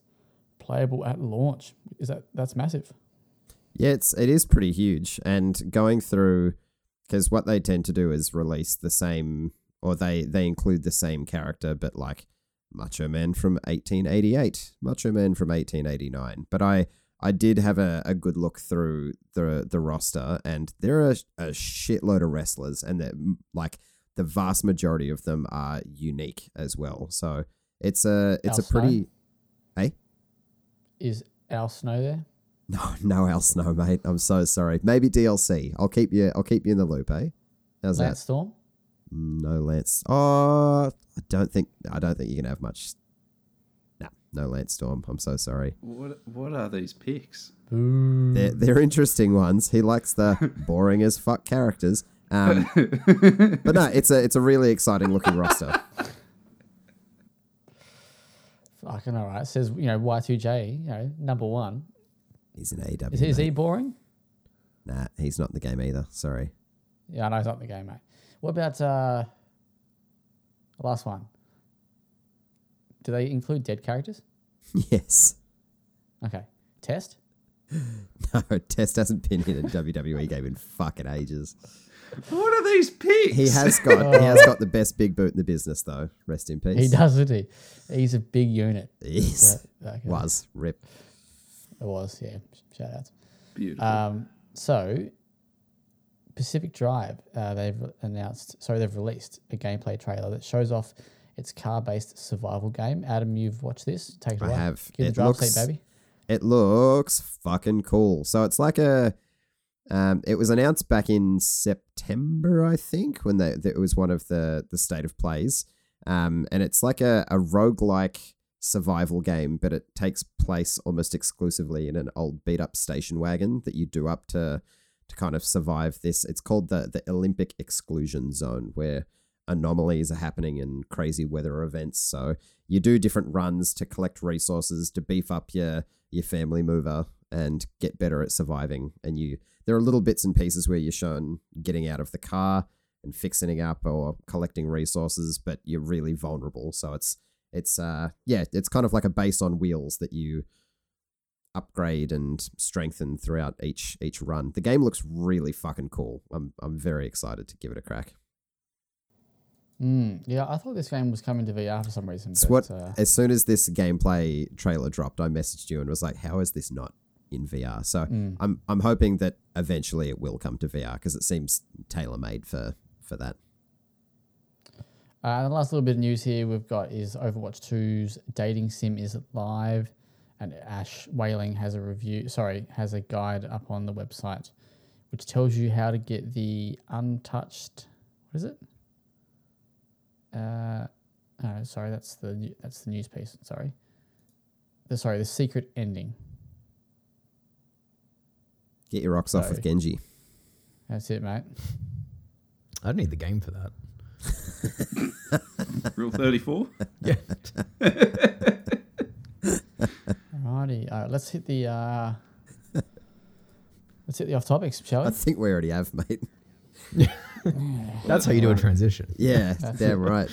playable at launch. Is that that's massive? Yeah, it's it is pretty huge. And going through, because what they tend to do is release the same, or they they include the same character, but like Macho Man from eighteen eighty-eight, Macho Man from eighteen eighty-nine. But I I did have a, a good look through the the roster, and there are a shitload of wrestlers, and they're like. The vast majority of them are unique as well. So it's a it's Al a Snow? pretty... Hey? Is Al Snow there? No, no Al Snow, mate. I'm so sorry. Maybe D L C. I'll keep you I'll keep you in the loop, eh? How's Lance that? Storm? No Lance. Oh, I don't think I don't think you can have much. No, nah, no Lance Storm. I'm so sorry. What what are these picks? Ooh. They're they're interesting ones. He likes the boring as fuck characters. Um, but no, it's a it's a really exciting looking roster. Fucking all right. It says, you know, Y two J, you know, number one. He's an A W. Is, is he boring? Nah, he's not in the game either. Sorry. Yeah, I know he's not in the game, mate. What about uh, the last one? Do they include dead characters? Yes. Okay. Test? No, Test hasn't been in a W W E game in fucking ages. What are these picks? He has got oh. he has got the best big boot in the business, though. Rest in peace. He does, doesn't he? He's a big unit. He is. That, that was. Be. Rip. It was, yeah. Shout outs. Beautiful. Um, so, Pacific Drive, uh, they've announced, sorry, they've released a gameplay trailer that shows off its car-based survival game. Adam, you've watched this. Take it I away. I have. Give it the drive looks, seat, baby. It looks fucking cool. So, it's like a... Um, it was announced back in September, I think, when they, they, it was one of the, the state of plays. Um, and it's like a, a roguelike survival game, but it takes place almost exclusively in an old beat up station wagon that you do up to to kind of survive this. It's called the the Olympic Exclusion Zone, where anomalies are happening and crazy weather events. So you do different runs to collect resources, to beef up your your family mover and get better at surviving. And you there are little bits and pieces where you're shown getting out of the car and fixing it up or collecting resources, but you're really vulnerable. So it's it's uh yeah, it's kind of like a base on wheels that you upgrade and strengthen throughout each each run. The game looks really fucking cool. I'm I'm very excited to give it a crack. Mm, yeah, I thought this game was coming to V R for some reason. It's but, what, uh, as soon as this gameplay trailer dropped, I messaged you and was like, how is this not in V R? So mm. I'm I'm hoping that eventually it will come to V R because it seems tailor-made for, for that. Uh, the last little bit of news here we've got is Overwatch two's dating sim is live, and Ash Whaling has a review, sorry, has a guide up on the website which tells you how to get the untouched, what is it? Uh, oh, sorry, that's the that's the news piece. Sorry, the sorry the secret ending. Get your rocks so, off with Genji. That's it, mate. I don't need the game for that. Rule thirty-four. Yeah. Alrighty, all right. Let's hit the uh, let's hit the off topics, shall we? I think we already have, mate. Yeah. That's how you do a transition. Yeah, damn right.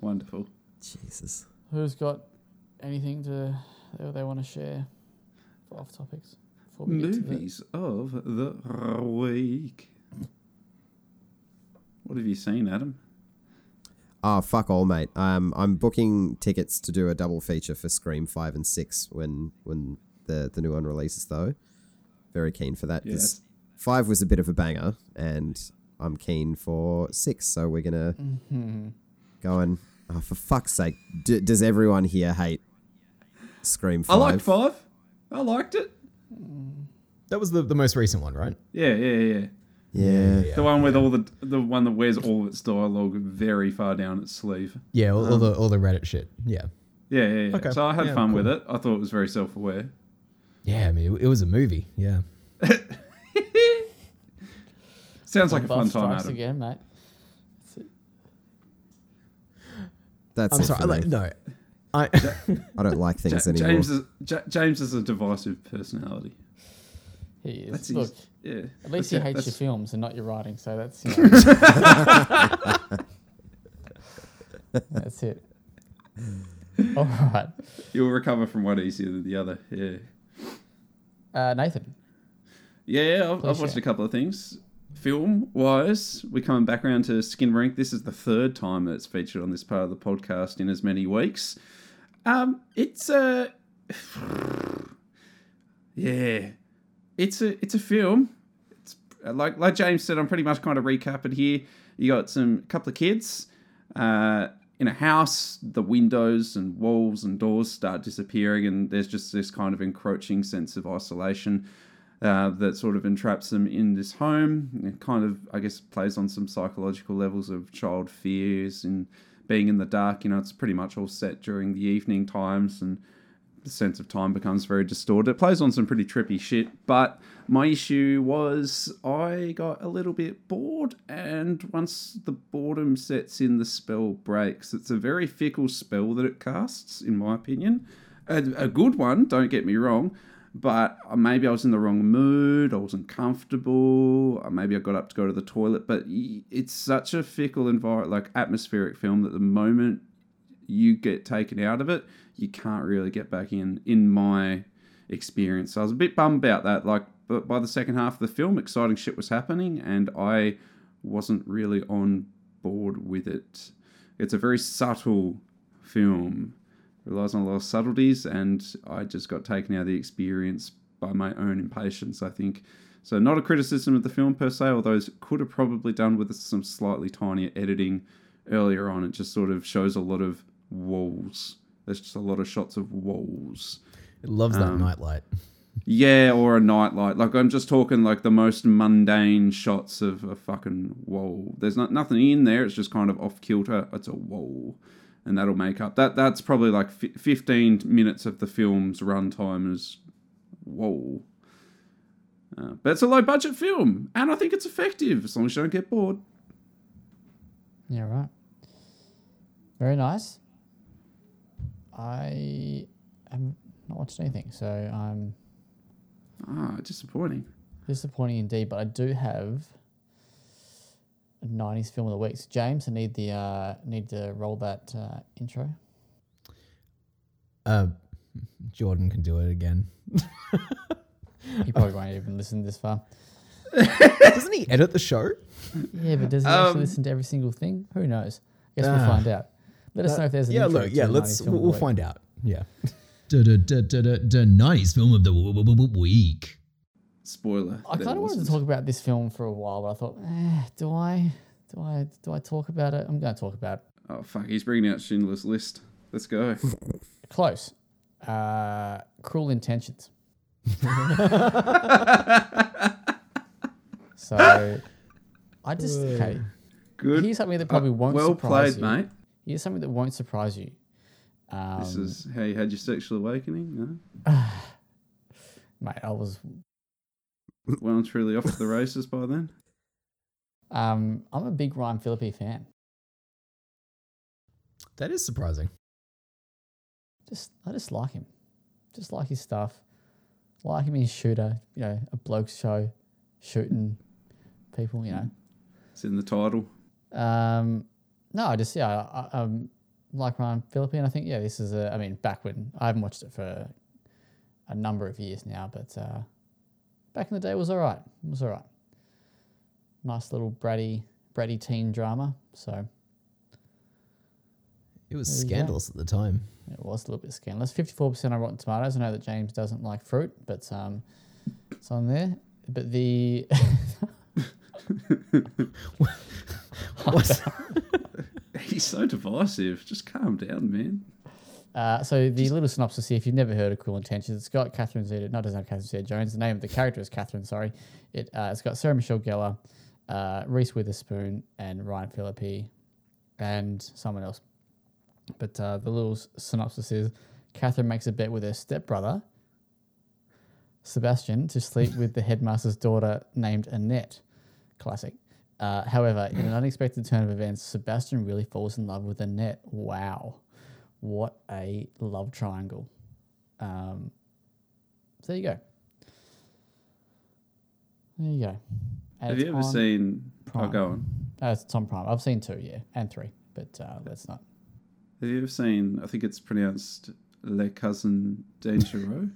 Wonderful. Jesus. Who's got anything to that they want to share off topics? Before we get to movies of the week. What have you seen, Adam? Oh, fuck all, mate. Um, I'm booking tickets to do a double feature for Scream five and six when when the, the new one releases, though. Very keen for that. Yes. Five was a bit of a banger, and I'm keen for six, so we're going to mm-hmm. go and... Oh, for fuck's sake, do, does everyone here hate Scream five? I liked five. I liked it. That was the, the most recent one, right? Yeah, yeah, yeah. Yeah. yeah the one with yeah. all the... The one that wears all of its dialogue very far down its sleeve. Yeah, all, um, all the all the Reddit shit, yeah. Yeah, yeah, yeah. Okay. So I had yeah, fun cool. with it. I thought it was very self-aware. Yeah, I mean, it, it was a movie, yeah. Sounds like a fun time, Adam. Again, mate. That's it. That's I'm it sorry. I like, no, I I don't like things J- anymore. James is J- James is a divisive personality. He is. That's Look, his, yeah. At least that's he it, hates your films and not your writing, so that's. You know. That's it. All right. You'll recover from one easier than the other. Yeah. Uh, Nathan. Yeah, I've, I've watched a couple of things. Film-wise, we're coming back around to Skin Rink. This is the third time that it's featured on this part of the podcast in as many weeks. Um, it's a... Yeah. It's a it's a film. It's like like James said, I'm pretty much kind of recapping here. You got some couple of kids uh, in a house. The windows and walls and doors start disappearing, and there's just this kind of encroaching sense of isolation Uh, that sort of entraps them in this home. It kind of, I guess, plays on some psychological levels of child fears and being in the dark. You know, it's pretty much all set during the evening times, and the sense of time becomes very distorted. It plays on some pretty trippy shit, but my issue was I got a little bit bored, and once the boredom sets in, the spell breaks. It's a very fickle spell that it casts, in my opinion. A, a good one, don't get me wrong. But maybe I was in the wrong mood, I wasn't comfortable, or maybe I got up to go to the toilet. But it's such a fickle environment, like atmospheric film, that the moment you get taken out of it, you can't really get back in, in my experience. So I was a bit bummed about that. Like, but by the second half of the film, exciting shit was happening, and I wasn't really on board with it. It's a very subtle film. Relies on a lot of subtleties, and I just got taken out of the experience by my own impatience, I think. So not a criticism of the film per se, although it could have probably done with some slightly tinier editing earlier on. It just sort of shows a lot of walls. There's just a lot of shots of walls. It loves um, that nightlight. Yeah, or a nightlight. Like, I'm just talking like the most mundane shots of a fucking wall. There's not nothing in there. It's just kind of off kilter. It's a wall. and that'll make up that. That's probably like f- fifteen minutes of the film's runtime is whoa. Uh, but it's a low budget film, and I think it's effective as long as you don't get bored. Yeah, right. Very nice. I am not watched anything, so I'm. Ah, disappointing. Disappointing indeed, but I do have a nineties film of the week. So James, I need the uh, need to roll that uh, intro. Uh, Jordan can do it again. He probably won't even listen this far. Doesn't he edit the show? Yeah, but does he um, actually listen to every single thing? Who knows? I guess uh, we'll find out. Let uh, us know if there's an yeah, intro. Look, yeah, let's. We'll, we'll find out. Yeah. The nineties film of the week. Spoiler. I kind of wanted to talk about this film for a while, but I thought, eh, do I, do I, do I talk about it? I'm going to talk about it. Oh fuck! He's bringing out Schindler's List. Let's go. Close. Uh, Cruel Intentions. So, I just okay. Good. Here's something that probably uh, won't well surprise played, you. Well played, mate. Here's something that won't surprise you. Um, this is how you had your sexual awakening, no? Mate, I was well and truly off to the races by then. Um, I'm a big Ryan Phillippe fan. That is surprising. Just, I just like him. Just like his stuff. Like him in his shooter, you know, a bloke's show, shooting people, you know. It's in the title. Um, no, I just, yeah, I, I, um. like Ryan Phillippe, and I think, yeah, this is a, I mean, back when, I haven't watched it for a number of years now, but uh, back in the day it was all right. It was all right. Nice little bratty, bratty teen drama, so. It was scandalous at the time. It was a little bit scandalous. fifty-four percent on Rotten Tomatoes. I know that James doesn't like fruit, but um, it's on there. But the... What's He's so divisive. Just calm down, man. Uh, so the Just... little synopsis here, if you've never heard of Cruel Intentions, it's got Catherine Zeta, no, it doesn't have Catherine Zeta-Jones. The name of the character is Catherine, sorry. It, uh, it's got Sarah Michelle Gellar, uh, Reese Witherspoon, and Ryan Phillippe, and someone else. But uh, the little synopsis is, Catherine makes a bet with her stepbrother, Sebastian, to sleep with the headmaster's daughter named Annette. Classic. Uh, however, in an unexpected turn of events, Sebastian really falls in love with Annette. Wow. What a love triangle. Um, so there you go. There you go. And Have you ever seen... Prime. Oh, go on. Uh, it's on Prime. I've seen two, yeah, and three, but uh, that's not... Have you ever seen... I think it's pronounced Le Cousin Dangereux.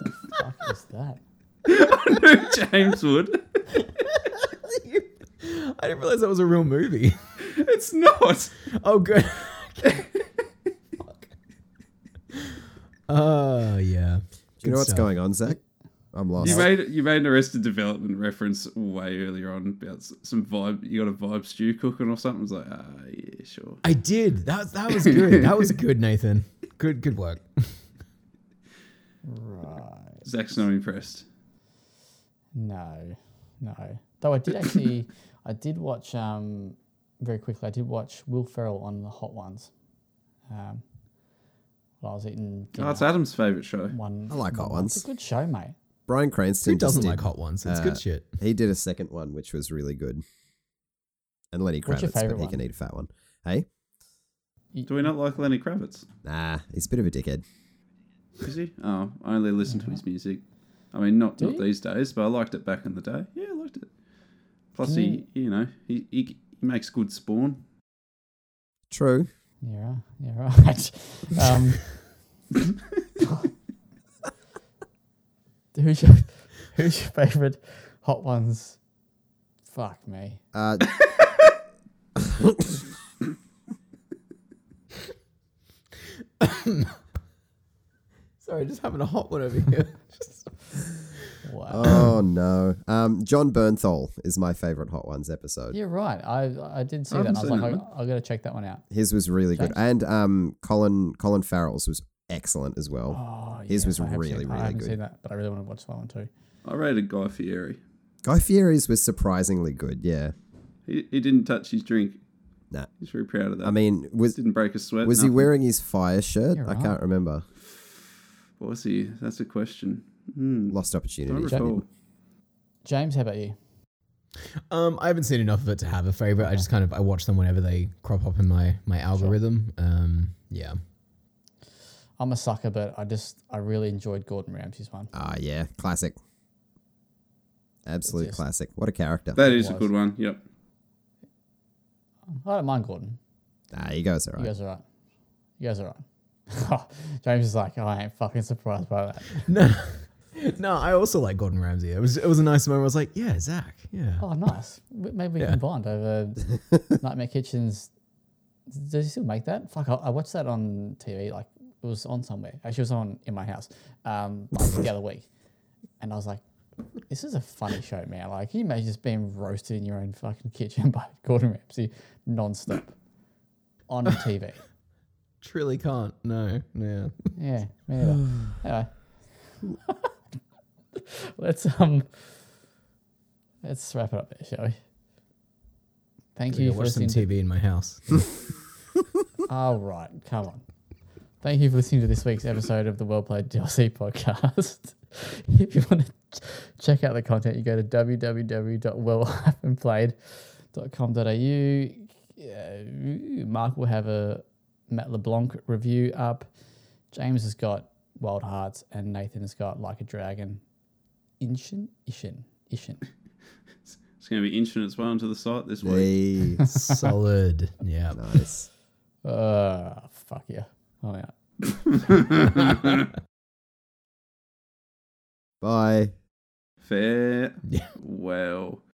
What the fuck is that? I knew James would. I didn't realize that was a real movie. It's not. Oh, good. Fuck. Oh, yeah. Do you know what's going on, Zach? I'm lost. You made you made an Arrested Development reference way earlier on about some vibe. You got a vibe stew cooking or something. I was like, ah, oh, yeah, sure. I did. That was that was good. That was good, Nathan. Good, good work. Right. Zach's not impressed. No, no. Though I did actually. I did watch, um, very quickly, I did watch Will Ferrell on The Hot Ones. Um, while I was eating dinner. Oh, it's Adam's favourite show. One, I like Hot Ones. It's a good show, mate. Bryan Cranston. Who doesn't like Hot Ones? It's uh, good shit. He did a second one, which was really good. And Lenny Kravitz, but he one? can eat a fat one. Hey? Do we not like Lenny Kravitz? Nah, he's a bit of a dickhead. Is he? Oh, I only listen yeah. to his music. I mean, not, not these days, but I liked it back in the day. Yeah, I liked it. Plus, he, you know, he, he makes good spawn. True. Yeah, yeah, right. Um, who's your who's your favourite Hot Ones? Fuck me. Uh, Sorry, just having a hot one over here. Just... Wow. Oh no! Um, John Bernthal is my favorite Hot Ones episode. You're right. I I did see I that. And I was like, I, I gotta check that one out. His was really James. good, and um, Colin Colin Farrell's was excellent as well. Oh, His yeah, was I really really good. I haven't good. seen that, but I really want to watch that one too. I rated Guy Fieri. Guy Fieri's was surprisingly good. Yeah. He he didn't touch his drink. Nah. He's very proud of that. I mean, was, didn't break a sweat. Was nothing. He wearing his fire shirt? You're I right. can't remember. What was he? That's a question. Mm. Lost opportunity. James, James, how about you? Um, I haven't seen enough of it to have a favorite. I just kind of I watch them whenever they crop up in my my algorithm. Sure. Um, yeah. I'm a sucker, but I just I really enjoyed Gordon Ramsay's one. Ah, uh, yeah, classic. Absolute classic. What a character. That is a good one. Yep. I don't mind Gordon. Nah, you guys are right. You guys are right. You guys are right. James is like, oh, I ain't fucking surprised by that. No. No, I also like Gordon Ramsay. It was it was a nice moment. I was like, yeah, Zach. Yeah. Oh, nice. Maybe we yeah. can bond over Nightmare Kitchens. Does he still make that? Fuck, I, I watched that on T V. Like, it was on somewhere. Actually, it was on in my house um, like the other week. And I was like, this is a funny show, man. Like, can you imagine just being roasted in your own fucking kitchen by Gordon Ramsay nonstop on T V? Truly can't. No. Yeah. Yeah. Anyway. anyway. Let's um, let's wrap it up there, shall we? Thank you for listening. Watch some T V in my house. All right, come on. Thank you for listening to this week's episode of the Well Played D L C Podcast. If you want to check out the content, you go to w w w dot well dash played dot com dot a u. Mark will have a Matt LeBlanc review up. James has got Wild Hearts, and Nathan has got Like a Dragon. Ishin? Ishin. Ishin. It's going to be Ishin as well into the site this week. Hey, solid. Yeah. Nice. Uh, fuck yeah. I'm out. Bye. Fair. Yeah. Well.